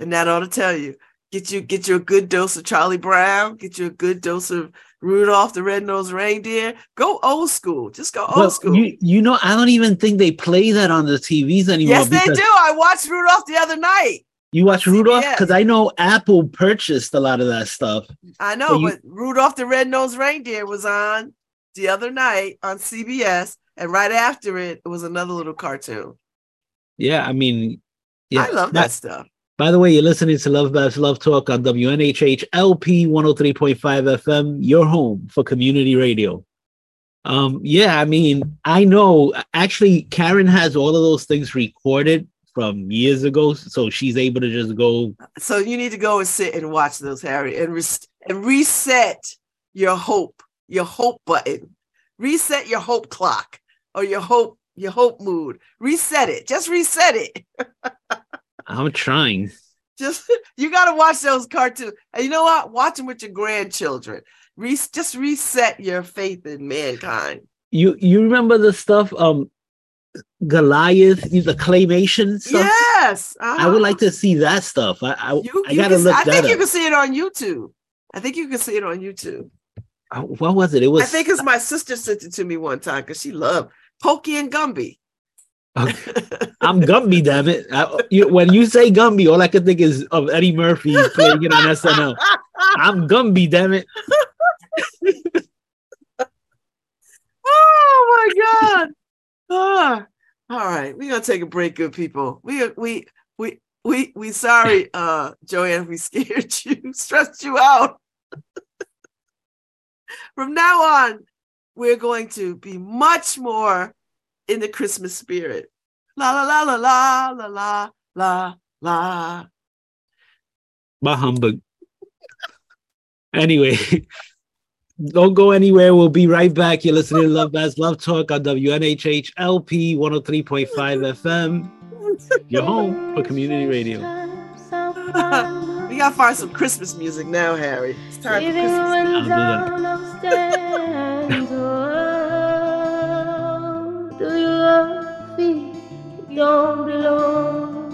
And that ought to tell you. Get you a good dose of Charlie Brown. Get you a good dose of Rudolph the Red-Nosed Reindeer. Go old school. Just go old school. You know, I don't even think they play that on the TVs anymore. Yes, they do. I watched Rudolph the other night. You watch Rudolph? Because I know Apple purchased a lot of that stuff. I know, but Rudolph the Red-Nosed Reindeer was on the other night on CBS, and right after it, it was another little cartoon. Yeah, I mean... yeah, I love that stuff. By the way, you're listening to Love Babs Love Talk on WNHH LP 103.5 FM, your home for community radio. Yeah, I mean, I know. Actually, Karen has all of those things recorded from years ago, so she's able to just go. So you need to go and sit and watch those, Harry, and reset your hope button, reset your hope clock, or your hope mood. Reset it, just reset it. I'm trying. Just you got to watch those cartoons, and you know what? Watch them with your grandchildren. Just reset your faith in mankind. You remember the stuff? Goliath, the claymation stuff. Yes, I would like to see that stuff. I gotta look. I think you can see it on YouTube. What was it? It was. I think it's my sister sent it to me one time because she loved Pokey and Gumby. Okay. I'm Gumby, damn it! When you say Gumby, all I can think is of Eddie Murphy playing it on SNL. I'm Gumby, damn it! Oh my God. Oh, all right, we're gonna take a break, good people. We sorry, Joanne, we scared you, stressed you out. From now on, we're going to be much more in the Christmas spirit. La la la la la la la la la. My humbug. Anyway. Don't go anywhere. We'll be right back. You're listening to Love Babs Love Talk on WNHH LP 103.5 FM. Your home for community radio. We gotta find some Christmas music now, Harry. It's time for Christmas. Do you love feet don't belong?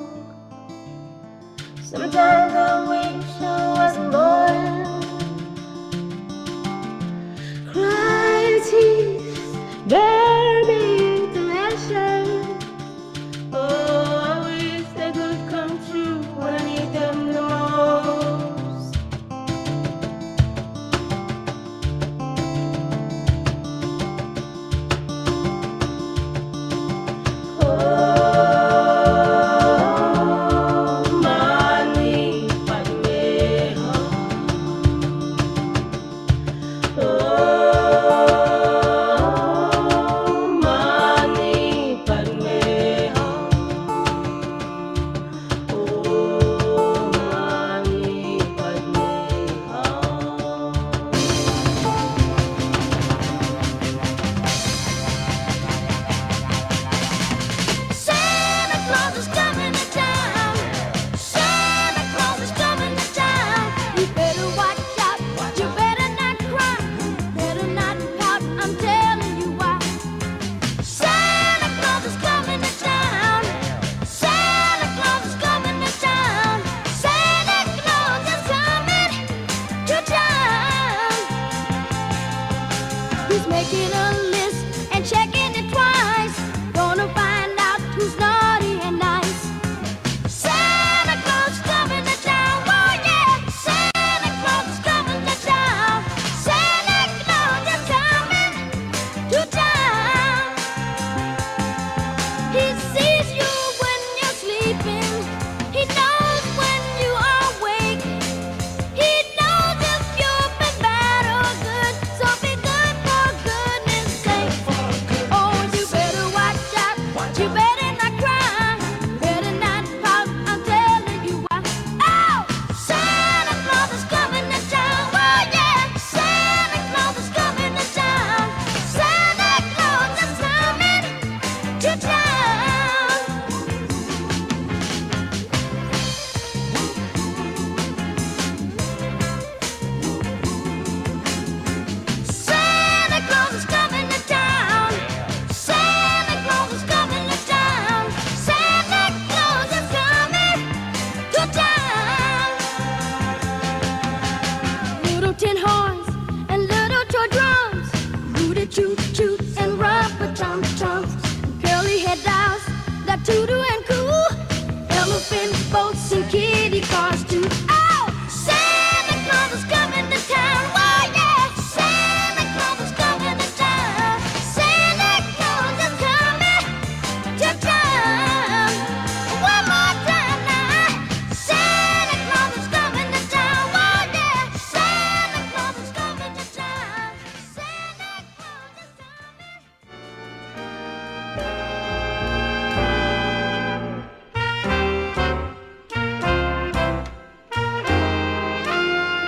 Sometimes I wish I wasn't born. Crying tears, bury me in the ashes. Oh, I wish they could come true when I need them the most. making a list and checking it twice. Gonna find out who's naughty and nice. Santa Claus coming to town, oh yeah. Santa Claus coming to town. Santa Claus is coming to town. He sees you when you're sleeping. He knows when you are awake. He knows if you've been bad or good. So be good for goodness sake. Oh, you better watch out. You better not cry. Better not pout. I'm telling you why. Oh, Santa Claus is coming to town. Oh yeah, Santa Claus is coming to town. Santa Claus is coming to town. Santa Claus is coming to town. Santa Claus is coming to town. Santa Claus is coming to town. Little tin horns and little toy drums, rooty toot toot and rubber tum tums, curly head dolls that toodoo and coo, elephant boats and kitty cars too. Oh, Santa Claus is coming to town. Oh yeah, Santa Claus is coming to town. Santa Claus is coming to town. One more time now. Santa Claus is coming to town. Oh yeah, Santa Claus is coming to town. Santa Claus is coming. Chestnuts roasting on an open fire. Jack Frost nipping at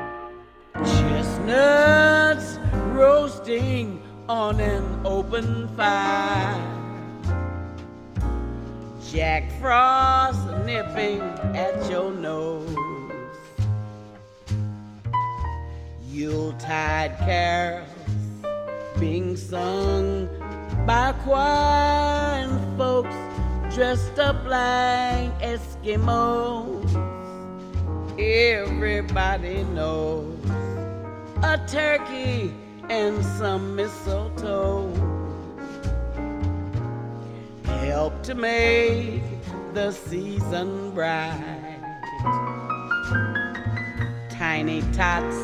your nose. Yuletide carols being sung by choir and folks dressed up like Eskimos. Everybody knows a turkey and some mistletoe help to make the season bright. Tiny tots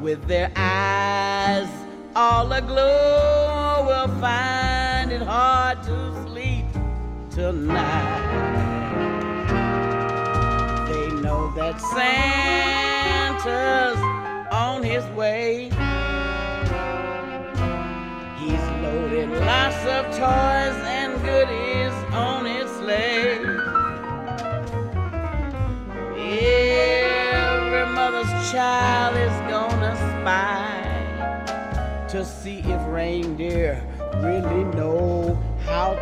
with their eyes all aglow will find it hard to sleep tonight. They know that Santa's on his way. He's loaded lots of toys and goodies on his sleigh. Every mother's child is gonna spy to see if reindeer really know how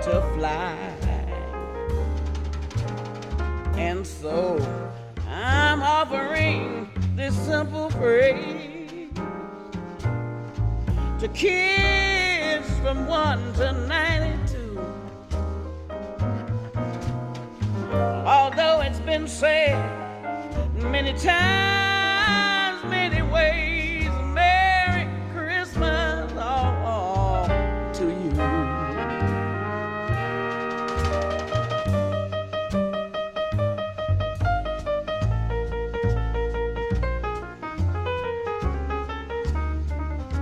to fly. And so I'm offering this simple praise to kids from 1 to 92. Although it's been said many times, many ways, Merry Christmas all to you.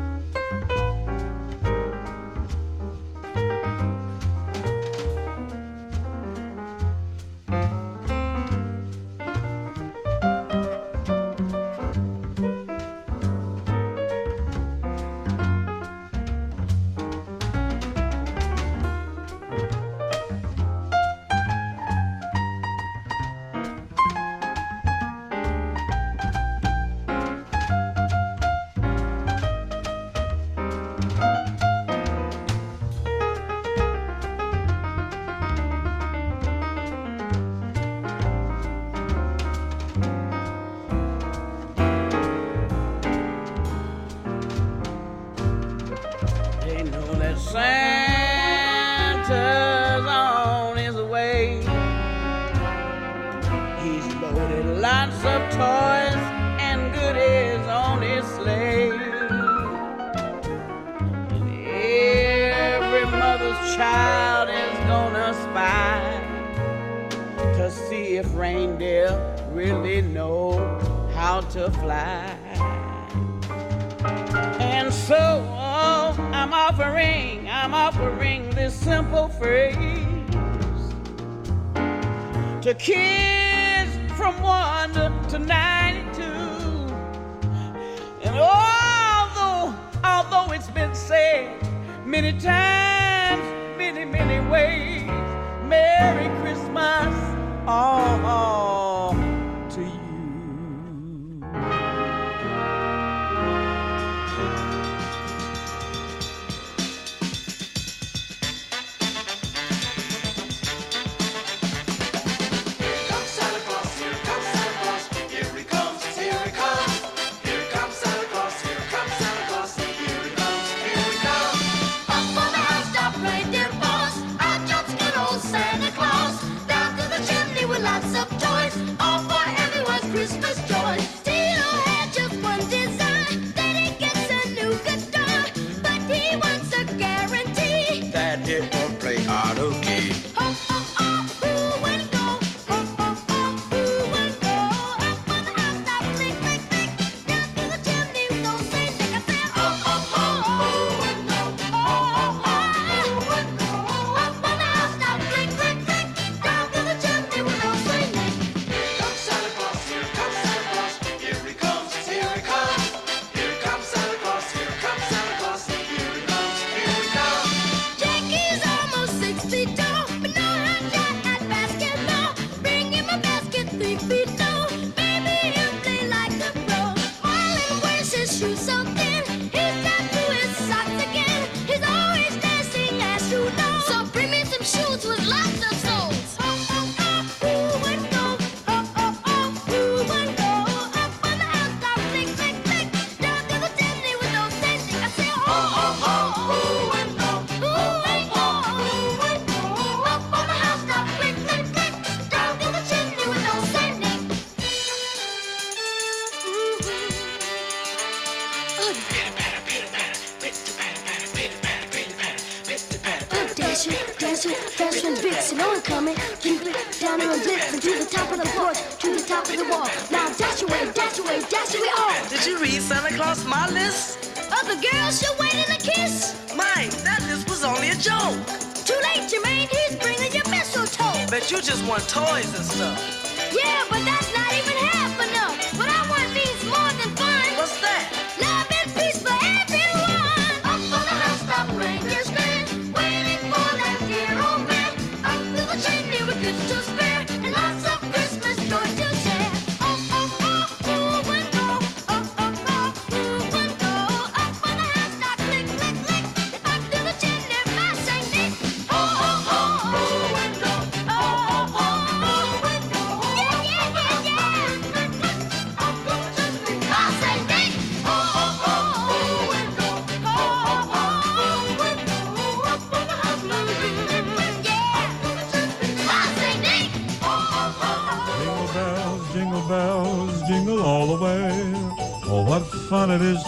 They know that Santa's on his way. He's loaded lots of toys and goodies on if reindeer really know how to fly. And so I'm offering this simple phrase to kids from 1 to 92. And although it's been said many times, many, many ways, Merry Christmas, all to you.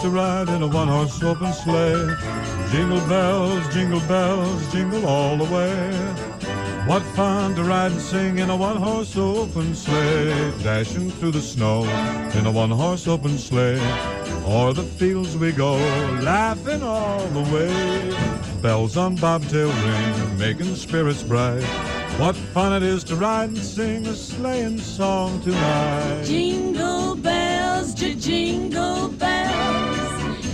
To ride in a one-horse open sleigh. Jingle bells, jingle all the way. What fun to ride and sing in a one-horse open sleigh. Dashing through the snow in a one-horse open sleigh. O'er the fields we go, laughing all the way. Bells on bobtail ring, making spirits bright. What fun it is to ride and sing a sleighing song tonight. Jingle bells, jingle bells.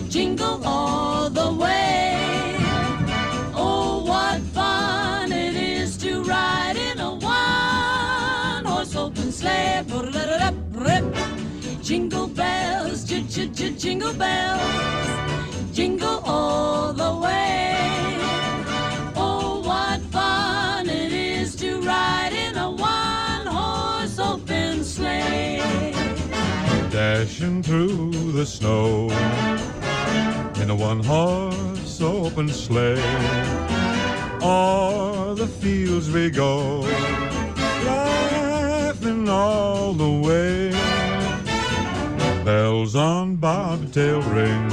Jingle all the way. Oh, what fun it is to ride in a one-horse open sleigh. Jingle bells, jingle bells. Jingle all the way. Oh, what fun it is to ride in a one-horse open sleigh. Dashing through the snow in a one-horse open sleigh, o'er the fields we go, laughing all the way. Bells on bobtail ring,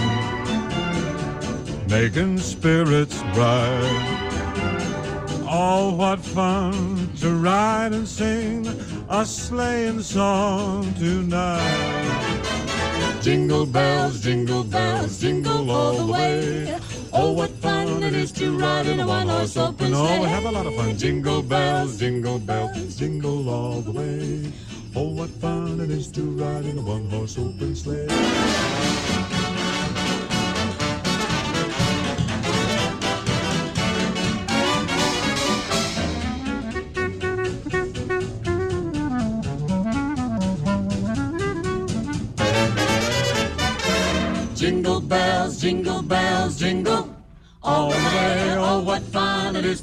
making spirits bright. Oh, what fun to ride and sing a sleighing song tonight. Jingle bells, jingle all the way. Oh, what fun it is to ride in a one-horse open sleigh. Oh, we have a lot of fun. Jingle bells, jingle all the way. Oh, what fun it is to ride in a one-horse open sleigh. Jingle bells, jingle all the way. Oh, what fun it is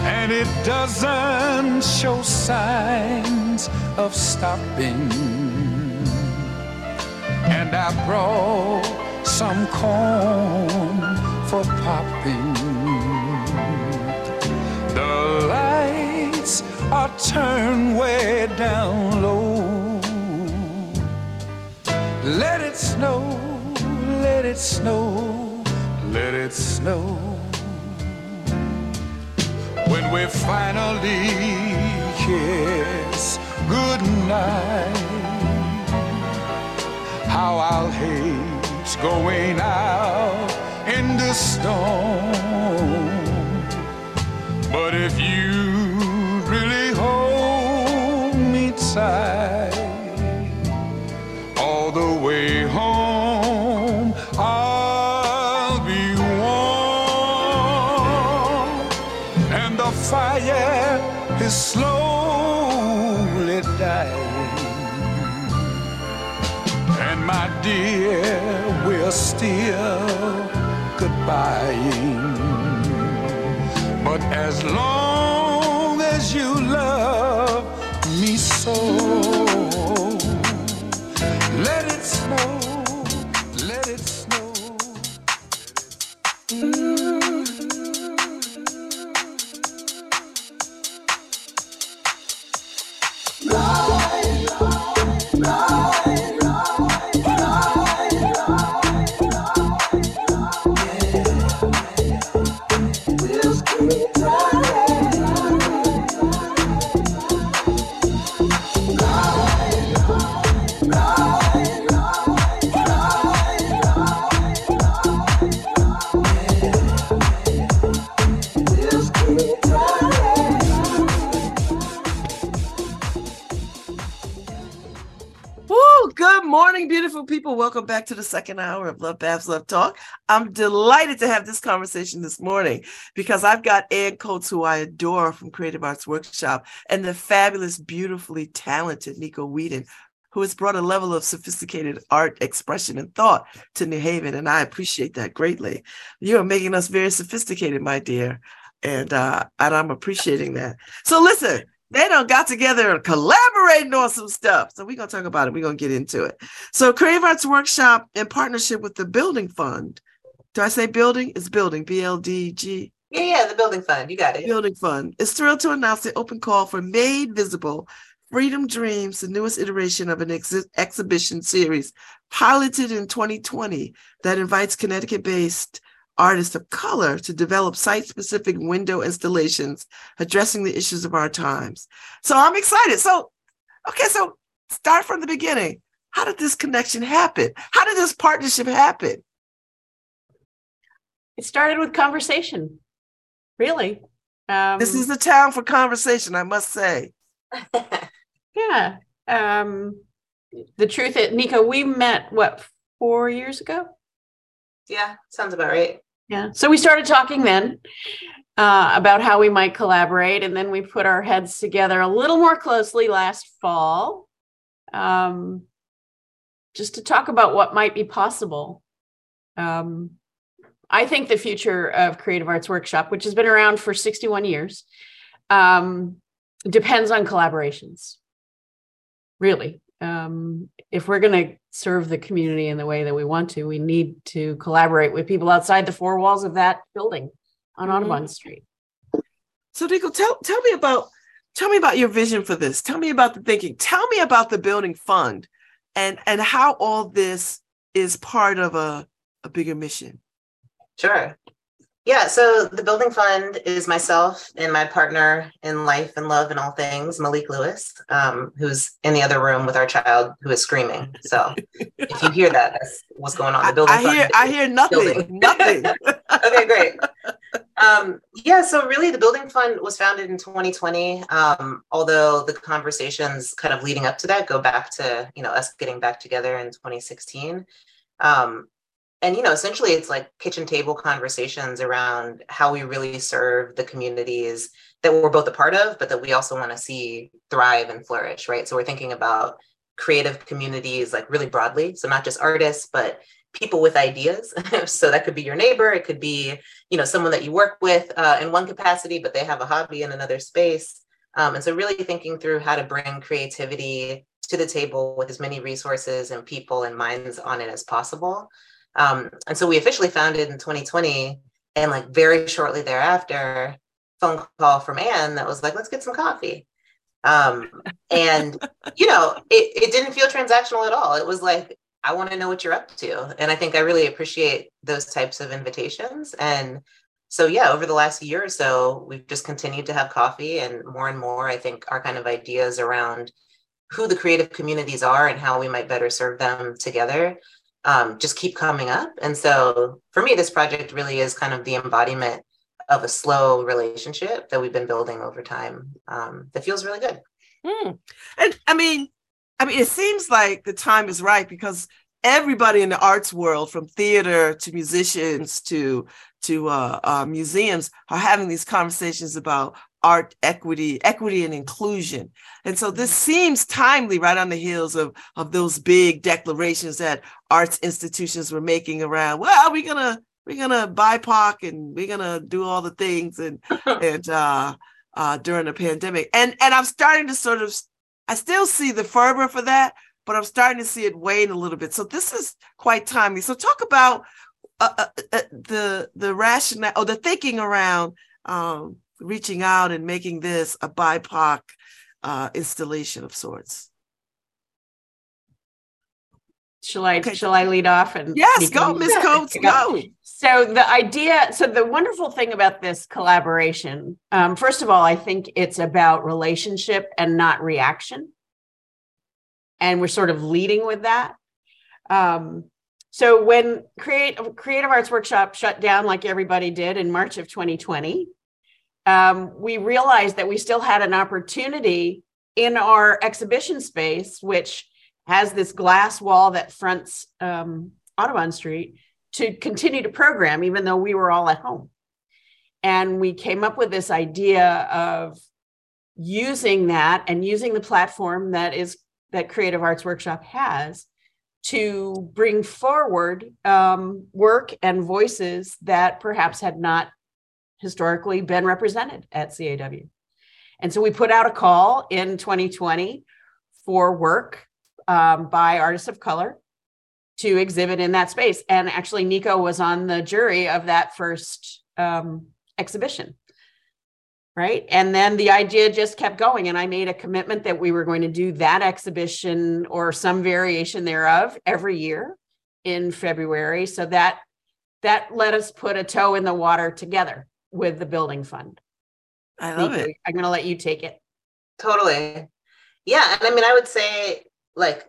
And it doesn't show signs of stopping. And I brought some corn for popping. The lights are turned way down low. Let it snow, let it snow, let it snow. When we finally kiss goodnight, how I'll hate going out in the storm. But if you really hold me tight, all the way home, fire is slowly dying, and my dear, we're still goodbying. But as long as you love me so, let it snow, let it snow. Welcome back to the second hour of Love Babs Love Talk. I'm delighted to have this conversation this morning because I've got Ann Coates, who I adore, from Creative Arts Workshop, and the fabulous, beautifully talented Nico Wedon, who has brought a level of sophisticated art expression and thought to New Haven, and I appreciate that greatly. You are making us very sophisticated, my dear, and I'm appreciating that. So listen. They done got together and collaborating on some stuff. So we're going to talk about it. We're going to get into it. So Creative Arts Workshop, in partnership with the Building Fund. Do I say building? It's building, B-L-D-G. Yeah, the Building Fund. You got it. Building Fund is thrilled to announce the open call for Made Visible Freedom Dreams, the newest iteration of an exhibition series piloted in 2020 that invites Connecticut-based artists of color to develop site-specific window installations addressing the issues of our times. So I'm excited. So start from the beginning. How did this connection happen? How did this partnership happen? It started with conversation, really. This is the town for conversation, I must say. Yeah. the truth is, Nico, we met, what, 4 years ago? Yeah, sounds about right. Yeah. So we started talking then about how we might collaborate. And then we put our heads together a little more closely last fall, just to talk about what might be possible. I think the future of Creative Arts Workshop, which has been around for 61 years, depends on collaborations, really. If we're going to serve the community in the way that we want to, we need to collaborate with people outside the four walls of that building on Audubon Street. So Nico, tell me about your vision for this. Tell me about the thinking. Tell me about the Building Fund and how all this is part of a bigger mission. Sure. Yeah, so the Building Fund is myself and my partner in life and love and all things, Malik Lewis, who's in the other room with our child who is screaming. So if you hear that, that's what's going on. The Building Fund. I hear nothing. Okay, great. Yeah, so really the Building Fund was founded in 2020, although the conversations kind of leading up to that go back to, us getting back together in 2016. And, essentially it's like kitchen table conversations around how we really serve the communities that we're both a part of, but that we also want to see thrive and flourish, right? So we're thinking about creative communities like really broadly. So not just artists, but people with ideas. So that could be your neighbor. It could be, someone that you work with in one capacity, but they have a hobby in another space. And so really thinking through how to bring creativity to the table with as many resources and people and minds on it as possible. And so we officially founded in 2020, and like very shortly thereafter, phone call from Ann that was like, let's get some coffee. And, it didn't feel transactional at all. It was like, I want to know what you're up to. And I think I really appreciate those types of invitations. And so, yeah, over the last year or so, we've just continued to have coffee, and more, I think our kind of ideas around who the creative communities are and how we might better serve them together just keep coming up. And so for me, this project really is kind of the embodiment of a slow relationship that we've been building over time that feels really good. And I mean, it seems like the time is right, because everybody in the arts world, from theater to musicians to museums, are having these conversations about art equity and inclusion. And so this seems timely, right on the heels of those big declarations that arts institutions were making around, well, we're gonna BIPOC and we're gonna do all the things and during the pandemic. And I'm starting to I still see the fervor for that, but I'm starting to see it wane a little bit. So this is quite timely. So talk about the rationale or the thinking around reaching out and making this a BIPOC installation of sorts. Shall I lead off? And yes, go, Ms. Coates, go. So the wonderful thing about this collaboration, first of all, I think it's about relationship and not reaction. And we're sort of leading with that. So when Creative Arts Workshop shut down like everybody did in March of 2020, we realized that we still had an opportunity in our exhibition space, which has this glass wall that fronts Audubon Street, to continue to program, even though we were all at home. And we came up with this idea of using that and using the platform that Creative Arts Workshop has to bring forward work and voices that perhaps had not historically been represented at CAW. And so we put out a call in 2020 for work by artists of color to exhibit in that space. And actually Nico was on the jury of that first exhibition, right? And then the idea just kept going, and I made a commitment that we were going to do that exhibition or some variation thereof every year in February. So that let us put a toe in the water together with the Building Fund. I love it. I'm going to let you take it. Totally. Yeah. And I mean, I would say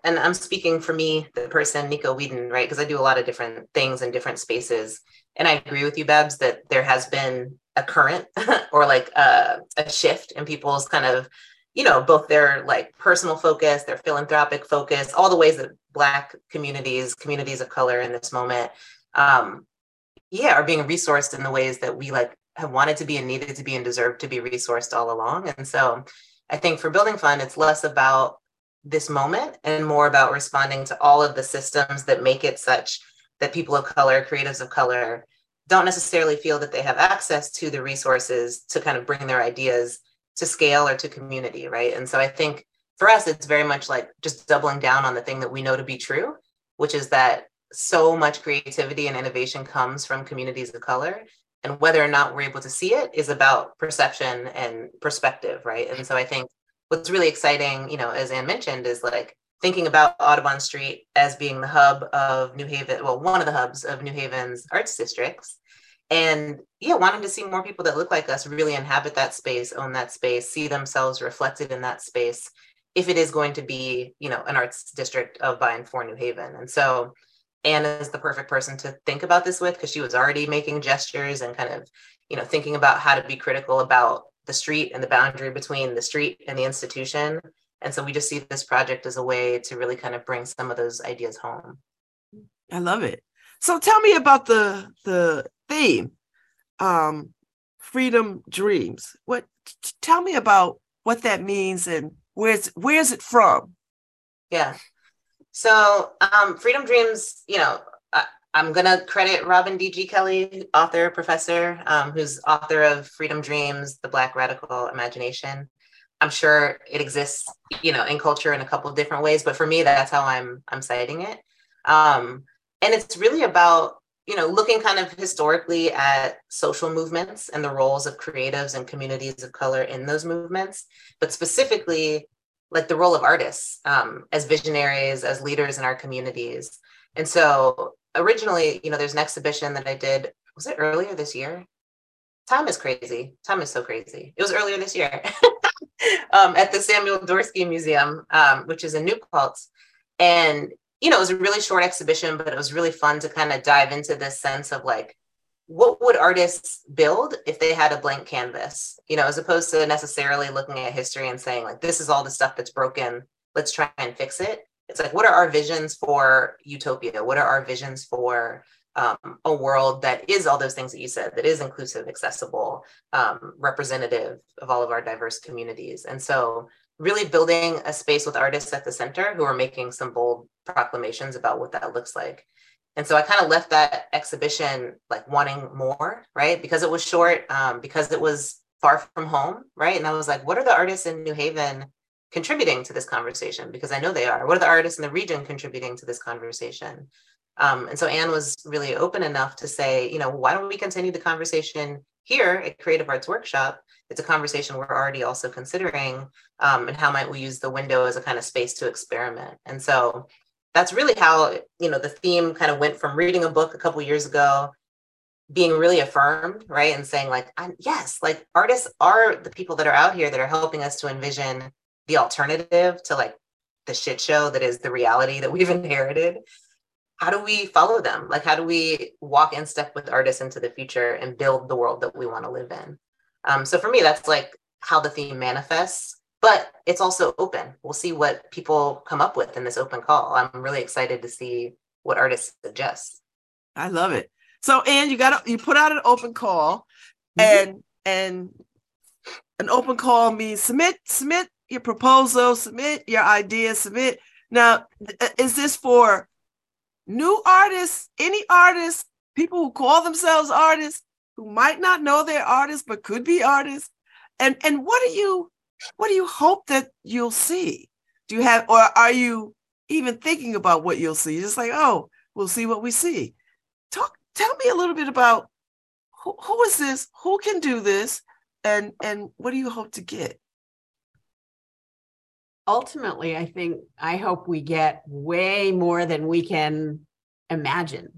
and I'm speaking for me, the person, Nico Wedon, right? Because I do a lot of different things in different spaces. And I agree with you, Babs, that there has been a current or a shift in people's kind of you know, both their like personal focus, their philanthropic focus, all the ways that Black communities, communities of color in this moment, are being resourced in the ways that we like have wanted to be and needed to be and deserved to be resourced all along. And so I think for Building Fund, it's less about this moment and more about responding to all of the systems that make it such that people of color, creatives of color, don't necessarily feel that they have access to the resources to kind of bring their ideas to scale or to community, right? And so I think for us, it's very much like just doubling down on the thing that we know to be true, which is that so much creativity and innovation comes from communities of color. And whether or not we're able to see it is about perception and perspective, right? And so I think what's really exciting, you know, as Ann mentioned, is like thinking about Audubon Street as being the hub of New Haven, well, one of the hubs of New Haven's arts districts. And yeah, wanting to see more people that look like us really inhabit that space, own that space, see themselves reflected in that space, if it is going to be, you know, an arts district of, by, and for New Haven. And so Anna is the perfect person to think about this with, because she was already making gestures and kind of, you know, thinking about how to be critical about the street and the boundary between the street and the institution. And so we just see this project as a way to really kind of bring some of those ideas home. I love it. So tell me about the theme, Freedom Dreams. Tell me about what that means and where's it from? Yeah. So Freedom Dreams, you know, I'm going to credit Robin D.G. Kelley, author, professor, who's author of Freedom Dreams, The Black Radical Imagination. I'm sure it exists, you know, in culture in a couple of different ways, but for me, that's how I'm citing it. And it's really about, you know, looking kind of historically at social movements and the roles of creatives and communities of color in those movements, but specifically like the role of artists as visionaries, as leaders in our communities. And so originally, you know, there's an exhibition that I did, was it earlier this year? Time is crazy. Time is so crazy. It was earlier this year at the Samuel Dvorsky Museum, which is in New Paltz. And, you know, it was a really short exhibition, but it was really fun to kind of dive into this sense of like, what would artists build if they had a blank canvas, you know, as opposed to necessarily looking at history and saying like, this is all the stuff that's broken, let's try and fix it. It's like, what are our visions for utopia? What are our visions for a world that is all those things that you said, that is inclusive, accessible, representative of all of our diverse communities? And so really building a space with artists at the center who are making some bold proclamations about what that looks like. And so I kind of left that exhibition like wanting more, right? Because it was short, because it was far from home, right? And I was like, what are the artists in New Haven contributing to this conversation? Because I know they are. What are the artists in the region contributing to this conversation? And so Ann was really open enough to say, you know, why don't we continue the conversation here at Creative Arts Workshop? It's a conversation we're already also considering, and how might we use the window as a kind of space to experiment? And so that's really how, you know, the theme kind of went from reading a book a couple years ago, being really affirmed, right? And saying like, yes, like artists are the people that are out here that are helping us to envision the alternative to like the shit show that is the reality that we've inherited. How do we follow them? Like, how do we walk in step with artists into the future and build the world that we want to live in? So for me, that's like how the theme manifests. But it's also open. We'll see what people come up with in this open call. I'm really excited to see what artists suggest. I love it. So, Ann, you put out an open call, mm-hmm. and an open call means submit your proposal, submit your ideas, submit. Now, is this for new artists, any artists, people who call themselves artists, who might not know they're artists but could be artists? And what do you hope that you'll see? Do you have, or are you even thinking about what you'll see? Just like, oh, we'll see what we see. Tell me a little bit about who is this, who can do this, and what do you hope to get? Ultimately, I hope we get way more than we can imagine,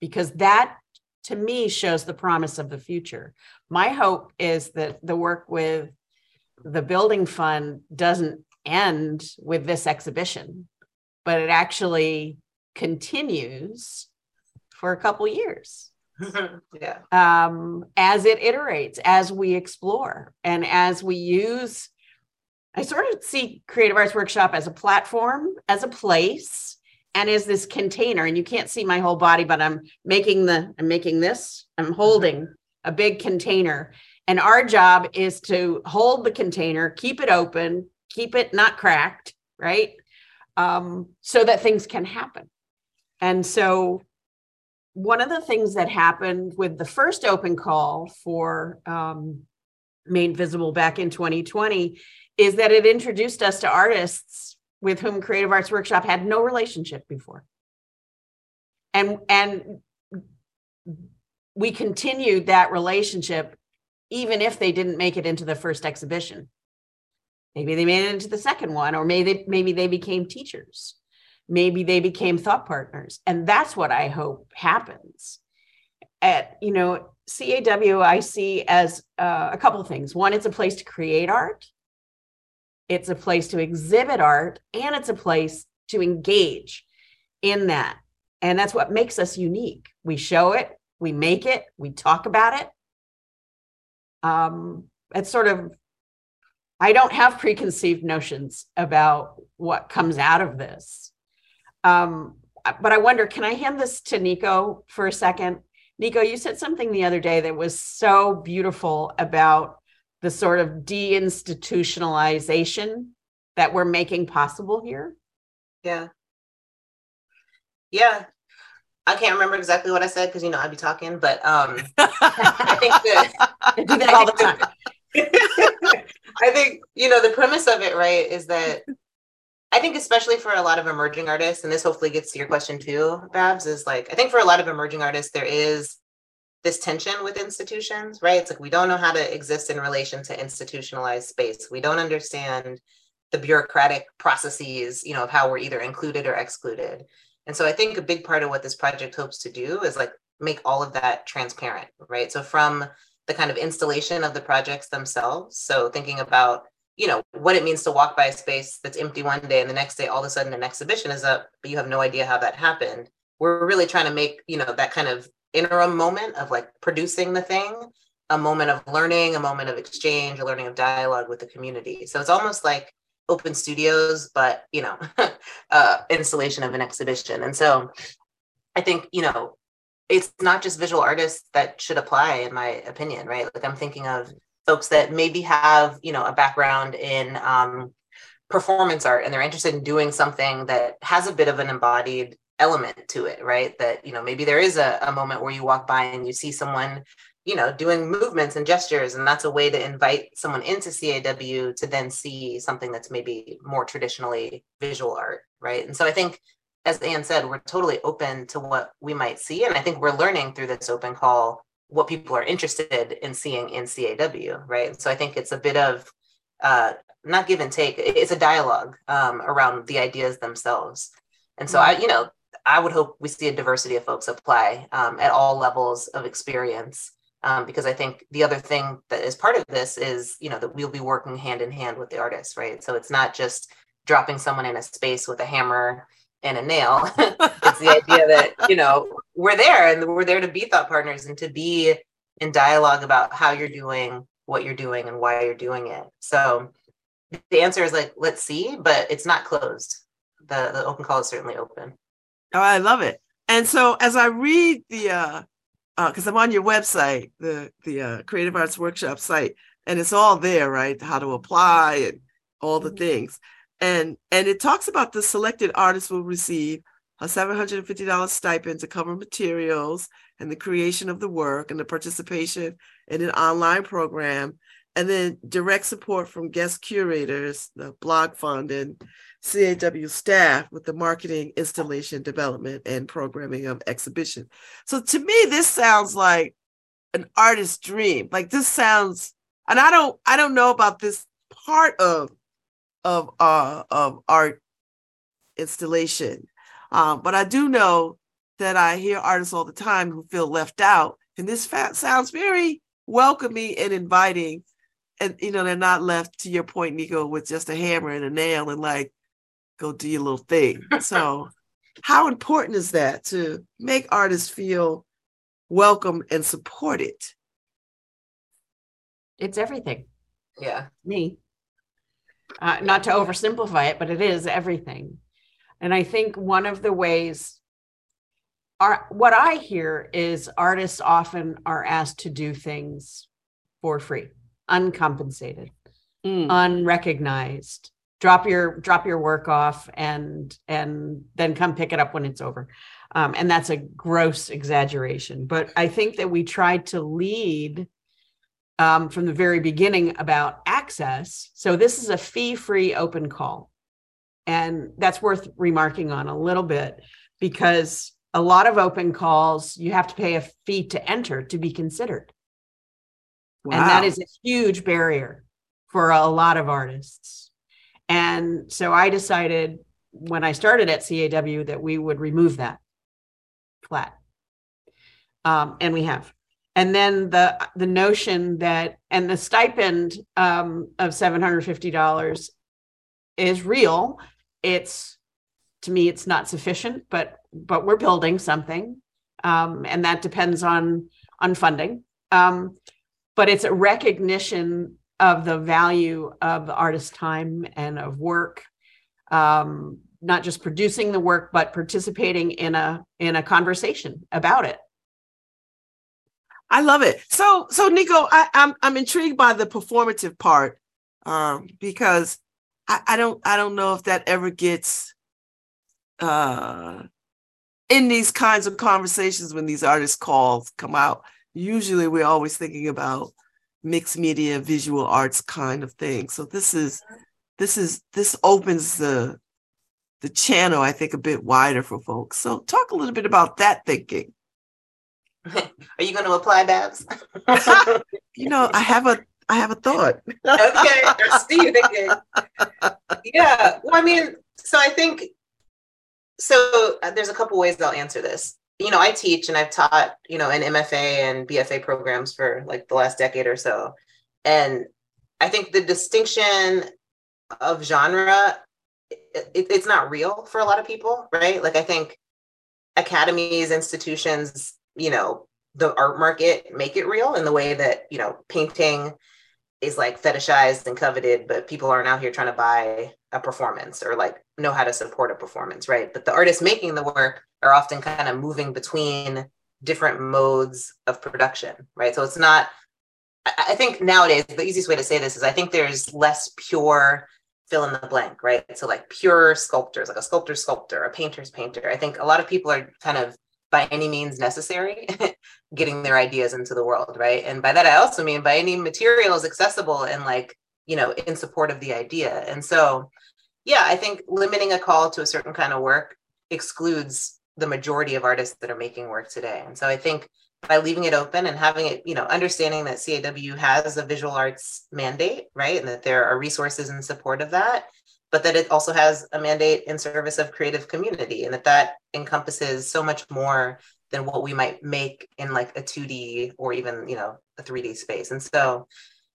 because that to me shows the promise of the future. My hope is that the work with the Building Fund doesn't end with this exhibition, but it actually continues for a couple years. Yeah. As it iterates, as we explore, and as we use I sort of see Creative Arts Workshop as a platform, as a place, and as this container. And you can't see my whole body, but I'm making this, I'm holding a big container. And our job is to hold the container, keep it open, keep it not cracked, right? So that things can happen. And so one of the things that happened with the first open call for Made Visible back in 2020 is that it introduced us to artists with whom Creative Arts Workshop had no relationship before. And we continued that relationship even if they didn't make it into the first exhibition. Maybe they made it into the second one, or maybe they became teachers. Maybe they became thought partners. And that's what I hope happens. At, you know, CAW, I see as a couple of things. One, it's a place to create art. It's a place to exhibit art, and it's a place to engage in that. And that's what makes us unique. We show it, we make it, we talk about it. It's sort of, I don't have preconceived notions about what comes out of this. But I wonder, can I hand this to Nico for a second? Nico, you said something the other day that was so beautiful about the sort of deinstitutionalization that we're making possible here. Yeah. I can't remember exactly what I said because, you know, I'd be talking, but I think that I do that all the time. I think, you know, the premise of it, right, is that I think especially for a lot of emerging artists, and this hopefully gets to your question too, Babs, is like, I think for a lot of emerging artists, there is this tension with institutions, right? It's like, we don't know how to exist in relation to institutionalized space. We don't understand the bureaucratic processes, you know, of how we're either included or excluded. And so I think a big part of what this project hopes to do is like make all of that transparent, right? So from the kind of installation of the projects themselves. So thinking about, you know, what it means to walk by a space that's empty one day and the next day, all of a sudden an exhibition is up, but you have no idea how that happened. We're really trying to make, you know, that kind of interim moment of like producing the thing, a moment of learning, a moment of exchange, a learning of dialogue with the community. So it's almost like open studios, but, you know, installation of an exhibition. And so I think, you know, it's not just visual artists that should apply, in my opinion, right? Like I'm thinking of folks that maybe have, you know, a background in performance art, and they're interested in doing something that has a bit of an embodied element to it, right? That, you know, maybe there is a moment where you walk by and you see someone, you know, doing movements and gestures, and that's a way to invite someone into CAW to then see something that's maybe more traditionally visual art, right? And so I think, as Ann said, we're totally open to what we might see. And I think we're learning through this open call what people are interested in seeing in CAW, right? So I think it's a bit of not give and take. It's a dialogue around the ideas themselves. And so I would hope we see a diversity of folks apply at all levels of experience, because I think the other thing that is part of this is, you know, that we'll be working hand in hand with the artists, right? So it's not just dropping someone in a space with a hammer and a nail. It's the idea that, you know, we're there, and we're there to be thought partners and to be in dialogue about how you're doing what you're doing and why you're doing it. So the answer is like, let's see, but it's not closed. The open call is certainly open. Oh, I love it. And so as I read the, because I'm on your website, the Creative Arts Workshop site, and it's all there, right? How to apply and all the things. And it talks about the selected artists will receive a $750 stipend to cover materials and the creation of the work and the participation in an online program, and then direct support from guest curators, the Blog Fund, and CAW staff with the marketing, installation, development, and programming of exhibition. So to me, this sounds like an artist's dream. Like this sounds, and I don't know about this part of art installation. But I do know that I hear artists all the time who feel left out, and this sounds very welcoming and inviting. And, you know, they're not left, to your point, Nico, with just a hammer and a nail and like, go do your little thing. So how important is that to make artists feel welcome and supported? It's everything. Yeah. Me. Not to oversimplify it, but it is everything. And I think one of the ways what I hear is artists often are asked to do things for free, uncompensated, unrecognized. Drop your work off and then come pick it up when it's over. And that's a gross exaggeration. But I think that we tried to lead from the very beginning about access. So this is a fee-free open call. And that's worth remarking on a little bit, because a lot of open calls, you have to pay a fee to enter to be considered. Wow. And that is a huge barrier for a lot of artists. And so I decided when I started at CAW that we would remove that flat. And we have. And then the notion that, and the stipend of $750 is real. It's, to me, it's not sufficient, but we're building something. And that depends on funding. But it's a recognition of the value of the artist's time and of work, not just producing the work, but participating in a conversation about it. I love it. So Nico, I'm intrigued by the performative part, because I don't know if that ever gets in these kinds of conversations when these artist calls come out. Usually we're always thinking about mixed media, visual arts kind of thing. So this opens the channel, I think, a bit wider for folks. So talk a little bit about that thinking. Are you going to apply, Babs? I have a thought. Okay, I see you thinking. Yeah, well, I mean, so I think, so there's a couple ways I'll answer this. You know, I teach and I've taught, you know, in MFA and BFA programs for like the last decade or so. And I think the distinction of genre, it's not real for a lot of people, right? Like I think academies, institutions, you know, the art market make it real in the way that, you know, painting is like fetishized and coveted, but people aren't out here trying to buy a performance or like know how to support a performance, right? But the artists making the work are often kind of moving between different modes of production, right? So it's not, I think nowadays, the easiest way to say this is I think there's less pure fill in the blank, right? So like pure sculptors, like a sculptor's sculptor, a painter's painter. I think a lot of people are kind of by any means necessary getting their ideas into the world, right? And by that, I also mean by any materials accessible and like, you know, in support of the idea. And so, yeah, I think limiting a call to a certain kind of work excludes the majority of artists that are making work today. And so I think by leaving it open and having it, you know, understanding that CAW has a visual arts mandate, right? And that there are resources in support of that, but that it also has a mandate in service of creative community, and that encompasses so much more than what we might make in like a 2D or even, you know, a 3D space. And so,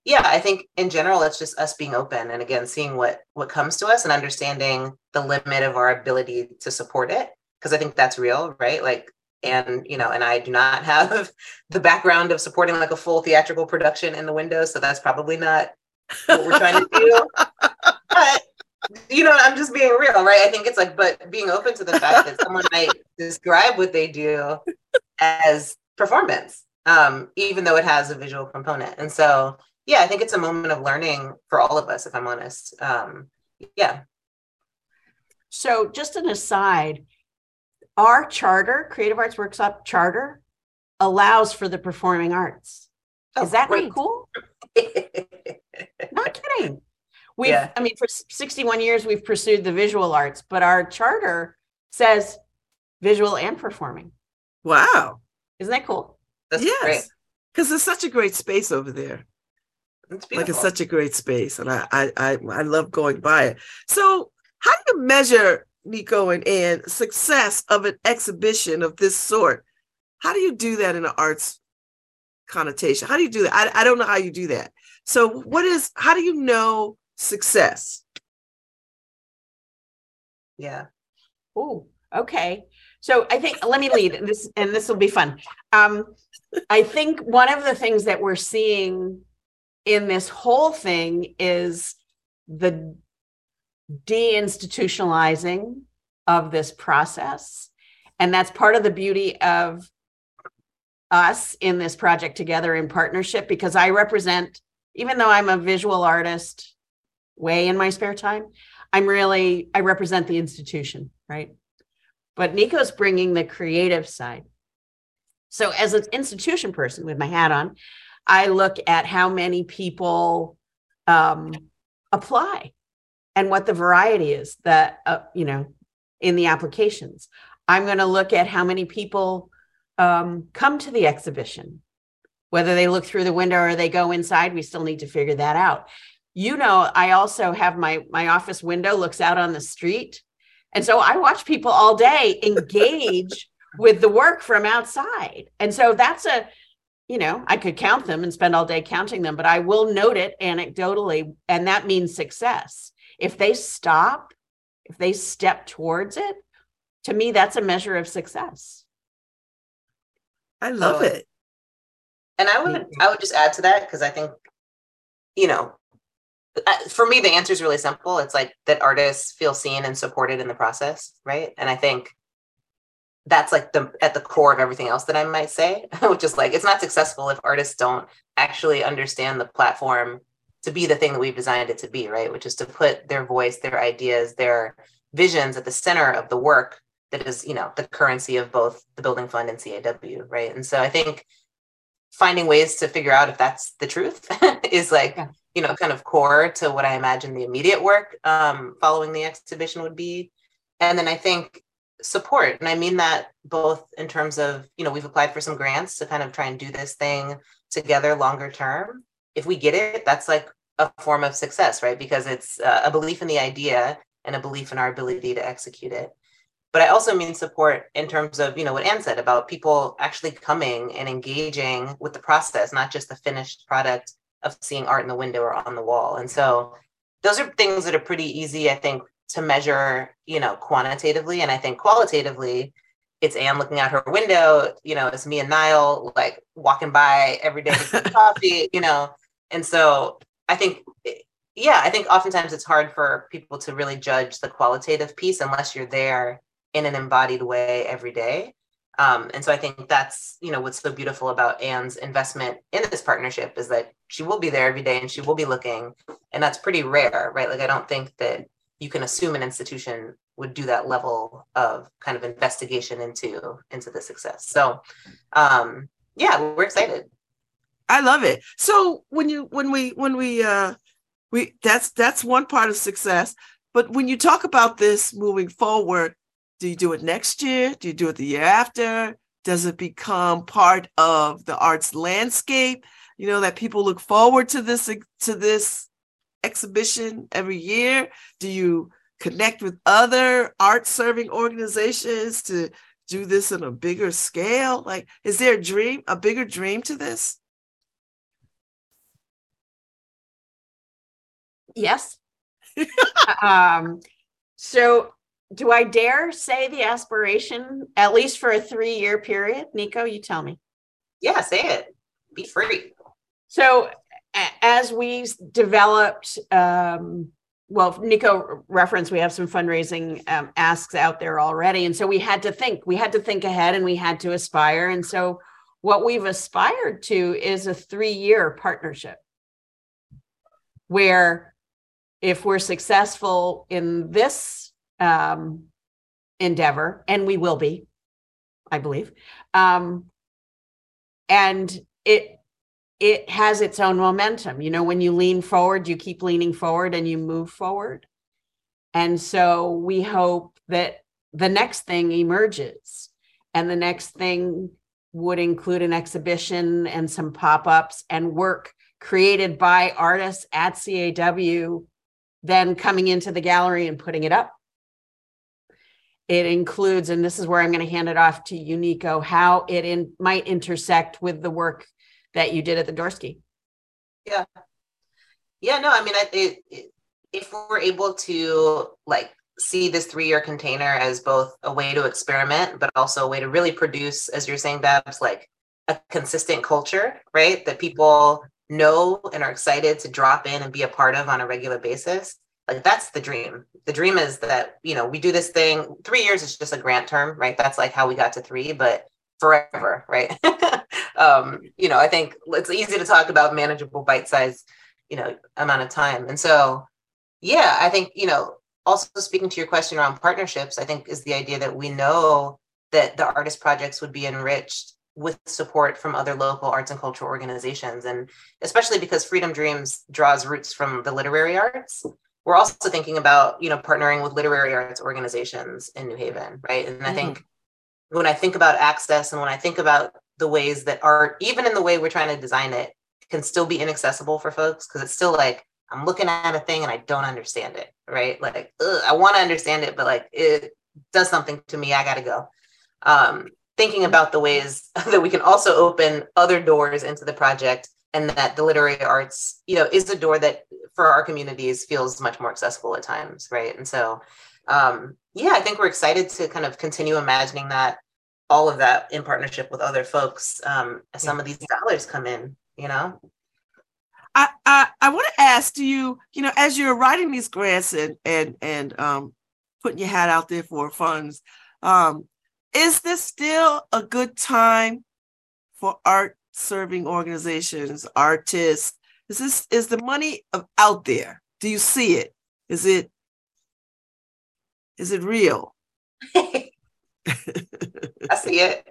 yeah, I think in general, it's just us being open and again, seeing what comes to us and understanding the limit of our ability to support it. Because I think that's real, right? Like, and, you know, and I do not have the background of supporting like a full theatrical production in the window. So that's probably not what we're trying to do. But, you know, I'm just being real, right? I think it's like, but being open to the fact that someone might describe what they do as performance, even though it has a visual component. And so, yeah, I think it's a moment of learning for all of us, if I'm honest. Yeah. So just an aside, our charter, Creative Arts Workshop charter, allows for the performing arts. Is that not cool? Not kidding. I mean, for 61 years, we've pursued the visual arts, but our charter says visual and performing. Wow. Isn't that cool? That's great. Because there's such a great space over there. It's beautiful. Like it's such a great space. And I love going by it. So how do you measure, Nico and Ann, success of an exhibition of this sort? How do you do that in an arts connotation? How do you do that? I don't know how you do that. So how do you know success? Yeah. Oh, okay. So I think, let me lead this, and this will be fun. I think one of the things that we're seeing in this whole thing is the deinstitutionalizing of this process. And that's part of the beauty of us in this project together in partnership, because I represent, even though I'm a visual artist way in my spare time, I represent the institution, right? But Nico's bringing the creative side. So as an institution person with my hat on, I look at how many people apply and what the variety is that, in the applications. I'm going to look at how many people come to the exhibition, whether they look through the window or they go inside. We still need to figure that out. I also have my office window looks out on the street. And so I watch people all day engage with the work from outside. And so that's I could count them and spend all day counting them, but I will note it anecdotally. And that means success. If they stop, if they step towards it, to me, that's a measure of success. I love it. And I would just add to that, because I think, for me, the answer is really simple. It's like that artists feel seen and supported in the process, right? And I think that's like at the core of everything else that I might say, which is like, it's not successful if artists don't actually understand the platform to be the thing that we've designed it to be, right? Which is to put their voice, their ideas, their visions at the center of the work that is, the currency of both the Building Fund and CAW, right? And so I think finding ways to figure out if that's the truth is like, kind of core to what I imagine the immediate work following the exhibition would be. And then I think support. And I mean that both in terms of, we've applied for some grants to kind of try and do this thing together longer term. If we get it, that's like a form of success, right? Because it's a belief in the idea and a belief in our ability to execute it. But I also mean support in terms of, what Ann said about people actually coming and engaging with the process, not just the finished product of seeing art in the window or on the wall. And so those are things that are pretty easy, I think, to measure, quantitatively. And I think qualitatively, it's Ann looking out her window, it's me and Niall, like walking by every day to get coffee, And so I think, I think oftentimes it's hard for people to really judge the qualitative piece unless you're there in an embodied way every day. And so I think that's, what's so beautiful about Ann's investment in this partnership is that she will be there every day and she will be looking. And that's pretty rare, right? Like, I don't think that you can assume an institution would do that level of kind of investigation into the success. So, we're excited. I love it. So when we that's one part of success, but when you talk about this moving forward, do you do it next year? Do you do it the year after? Does it become part of the arts landscape? That people look forward to this exhibition every year? Do you connect with other art-serving organizations to do this on a bigger scale? Like, is there a bigger dream to this? Yes. So do I dare say the aspiration, at least for a 3-year period? Nico, you tell me. Yeah, say it. Be free. So as we developed, Nico referenced, we have some fundraising asks out there already. And so we had to think ahead and we had to aspire. And so what we've aspired to is a 3-year partnership where if we're successful in this endeavor, and we will be, I believe, and it has its own momentum. When you lean forward, you keep leaning forward and you move forward. And so we hope that the next thing emerges, and the next thing would include an exhibition and some pop-ups and work created by artists at CAW, then coming into the gallery and putting it up. It includes, and this is where I'm going to hand it off to you, Nico, how it might intersect with the work that you did at the Dorsky. Yeah. Yeah, no, I mean, if we're able to like see this 3-year container as both a way to experiment, but also a way to really produce, as you're saying, Babs, like a consistent culture, right? That people know and are excited to drop in and be a part of on a regular basis, like that's the dream. The dream is that, you know, we do this thing, 3 years is just a grant term, right? That's like how we got to 3, but forever, right? You know, I think it's easy to talk about manageable bite-sized, you know, amount of time. And so, yeah, I think, you know, also speaking to your question around partnerships, I think is the idea that we know that the artist projects would be enriched with support from other local arts and cultural organizations. And especially because Freedom Dreams draws roots from the literary arts, we're also thinking about, you know, partnering with literary arts organizations in New Haven, right? And I think when I think about access and when I think about the ways that art, even in the way we're trying to design it, can still be inaccessible for folks, because it's still like, I'm looking at a thing and I don't understand it, right? Like, I want to understand it, but like it does something to me, I got to go. Thinking about the ways that we can also open other doors into the project, and that the literary arts, you know, is a door that for our communities feels much more accessible at times, right? And so, yeah, I think we're excited to kind of continue imagining that, all of that in partnership with other folks as some of these dollars come in, you know? I want to ask, do you, you know, as you're writing these grants and putting your hat out there for funds, is this still a good time for art serving organizations, artists? Is the money out there? Do you see it? Is it real? I see it.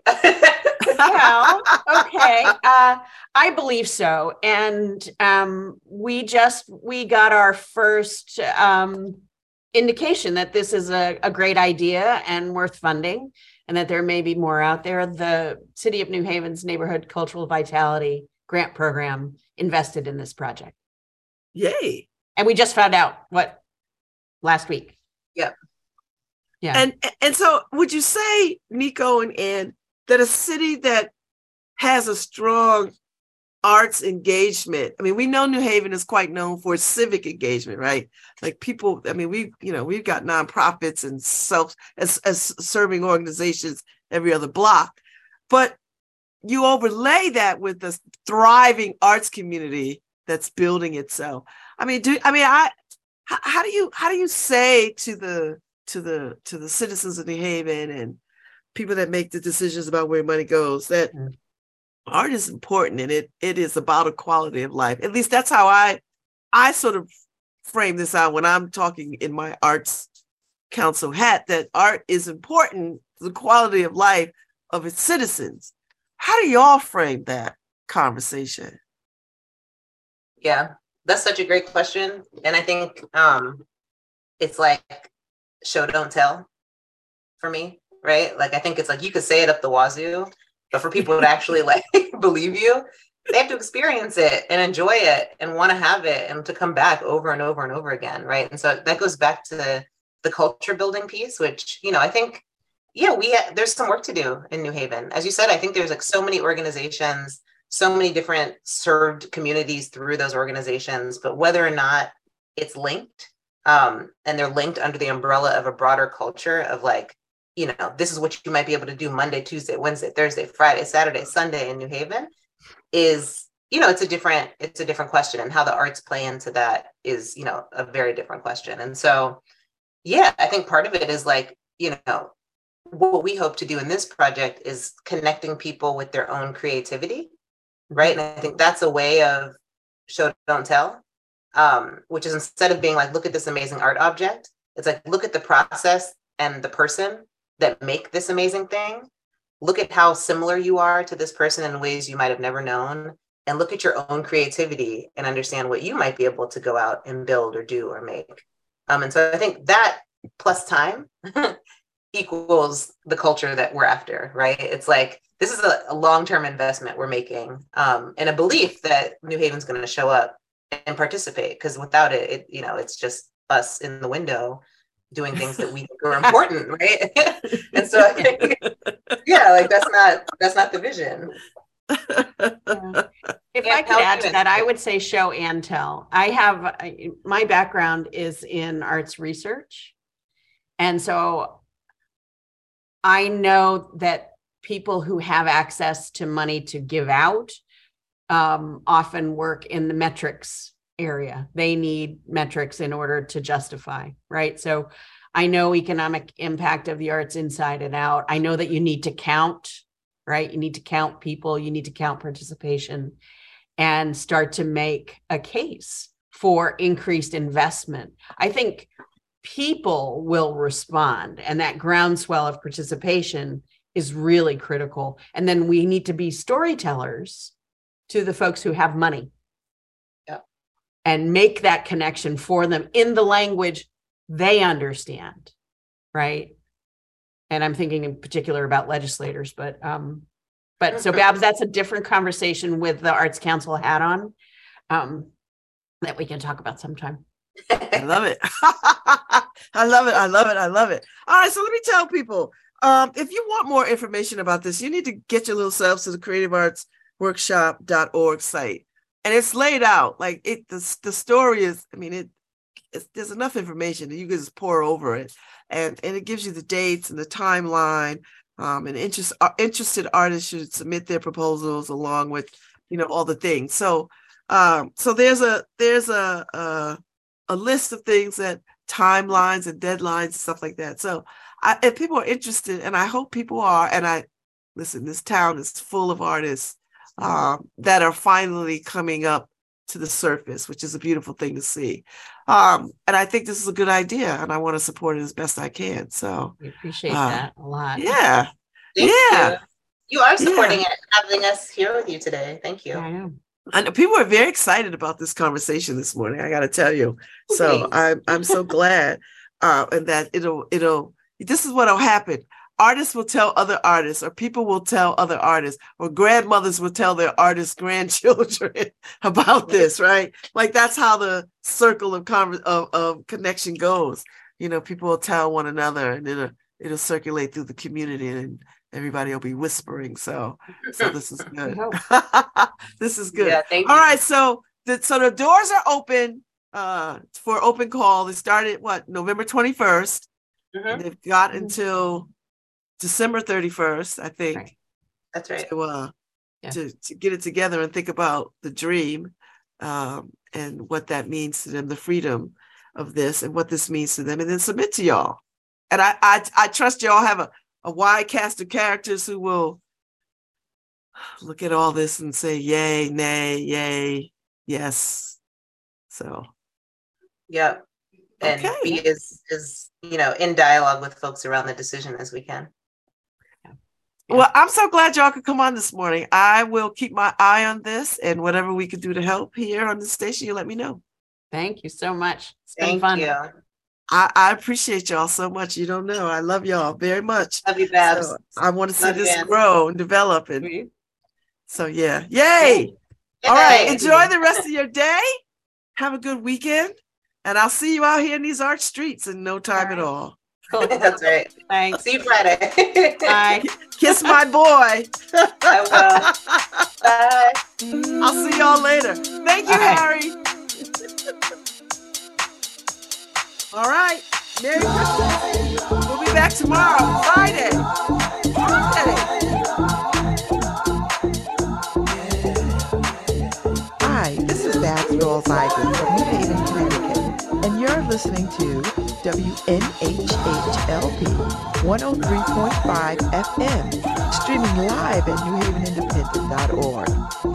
Well, okay. I believe so. And we got our first indication that this is a great idea and worth funding, and that there may be more out there. The City of New Haven's Neighborhood Cultural Vitality Grant Program invested in this project. Yay. And we just found out last week. Yep. Yeah. And so would you say, Nico and Ann, that a city that has a strong arts engagement, I mean, we know New Haven is quite known for civic engagement, right? Like people, I mean, we've got nonprofits and serving organizations every other block, but you overlay that with this thriving arts community that's building itself. I mean, how do you say to the citizens of New Haven and people that make the decisions about where money goes, that art is important and it is about a quality of life. At least that's how I sort of frame this out when I'm talking in my arts council hat, that art is important to the quality of life of its citizens. How do y'all frame that conversation? Yeah, that's such a great question. And I think it's like, show, don't tell for me, right? Like, I think it's like, you could say it up the wazoo, but for people to actually like believe you, they have to experience it and enjoy it and want to have it and to come back over and over and over again, right? And so that goes back to the culture building piece, which, you know, I think, yeah, there's some work to do in New Haven. As you said, I think there's like so many organizations, so many different served communities through those organizations, but whether or not it's linked, and they're linked under the umbrella of a broader culture of like, you know, this is what you might be able to do Monday, Tuesday, Wednesday, Thursday, Friday, Saturday, Sunday in New Haven is, you know, it's a different question, and how the arts play into that is, you know, a very different question. And so, yeah, I think part of it is like, you know, what we hope to do in this project is connecting people with their own creativity, right? And I think that's a way of show, don't tell. Which is, instead of being like, look at this amazing art object, it's like, look at the process and the person that make this amazing thing. Look at how similar you are to this person in ways you might have never known, and look at your own creativity and understand what you might be able to go out and build or do or make. And so I think that plus time equals the culture that we're after, right? It's like, this is a long-term investment we're making, and a belief that New Haven's going to show up and participate, because without it, you know, it's just us in the window doing things that we think are important, right? And so I think, yeah, like that's not the vision. Yeah. If I could add to that, I would say show and tell. My background is in arts research, and so I know that people who have access to money to give out often work in the metrics area. They need metrics in order to justify, right? So I know economic impact of the arts inside and out. I know that you need to count, right? You need to count people, you need to count participation and start to make a case for increased investment. I think people will respond, and that groundswell of participation is really critical. And then we need to be storytellers to the folks who have money. Yep. And make that connection for them in the language they understand, right? And I'm thinking in particular about legislators, but so Babs, that's a different conversation with the Arts Council hat on that we can talk about sometime. I love it. I love it. All right, so let me tell people, if you want more information about this, you need to get your little selves to the creativeartsworkshop.org site. And it's laid out like it, the story is, I mean, there's enough information that you can just pour over it, and it gives you the dates and the timeline. And interested artists should submit their proposals along with, you know, all the things. So, so there's a list of things that timelines and deadlines, stuff like that. So, if people are interested, and I hope people are, and I listen, this town is full of artists that are finally coming up to the surface, which is a beautiful thing to see. And I think this is a good idea, and I want to support it as best I can. So we appreciate that a lot. Yeah. Thank you. You are supporting it, having us here with you today. Thank you. I am. I know people are very excited about this conversation this morning, I got to tell you. So I'm so glad and that it'll this is what'll happen. Artists will tell other artists, or people will tell other artists, or grandmothers will tell their artist grandchildren about this, right? Like that's how the circle of connection goes. You know, people will tell one another, and it'll circulate through the community, and everybody will be whispering. So this is good. This is good. Yeah, thank you. All right, so the doors are open for open call. They started November 21st. Mm-hmm. They've got until December 31st, I think. Right. That's right. To get it together and think about the dream and what that means to them, the freedom of this and what this means to them, and then submit to y'all. And I trust y'all have a wide cast of characters who will look at all this and say, yay, nay, yay, yes. So. Yeah. And be as in dialogue with folks around the decision as we can. Well, I'm so glad y'all could come on this morning. I will keep my eye on this, and whatever we could do to help here on the station, you let me know. Thank you so much. It's been fun. Thank you. I appreciate y'all so much. You don't know. I love y'all very much. Love you, Babs. So I want to see this grow and develop. And so, yeah. Yay. All right. Enjoy the rest of your day. Have a good weekend. And I'll see you out here in these art streets in no time at all. Cool. That's right. Thanks. I'll see you Friday. Bye. Kiss my boy. I will. Bye. I'll see y'all later. Thank you, Harry. All right. Merry Christmas. We'll be back tomorrow, Friday. Hi, this is Babs Rolls-Ivy from New Haven, Connecticut, and you're listening to WNHHLP 103.5 FM, streaming live at newhavenindependent.org.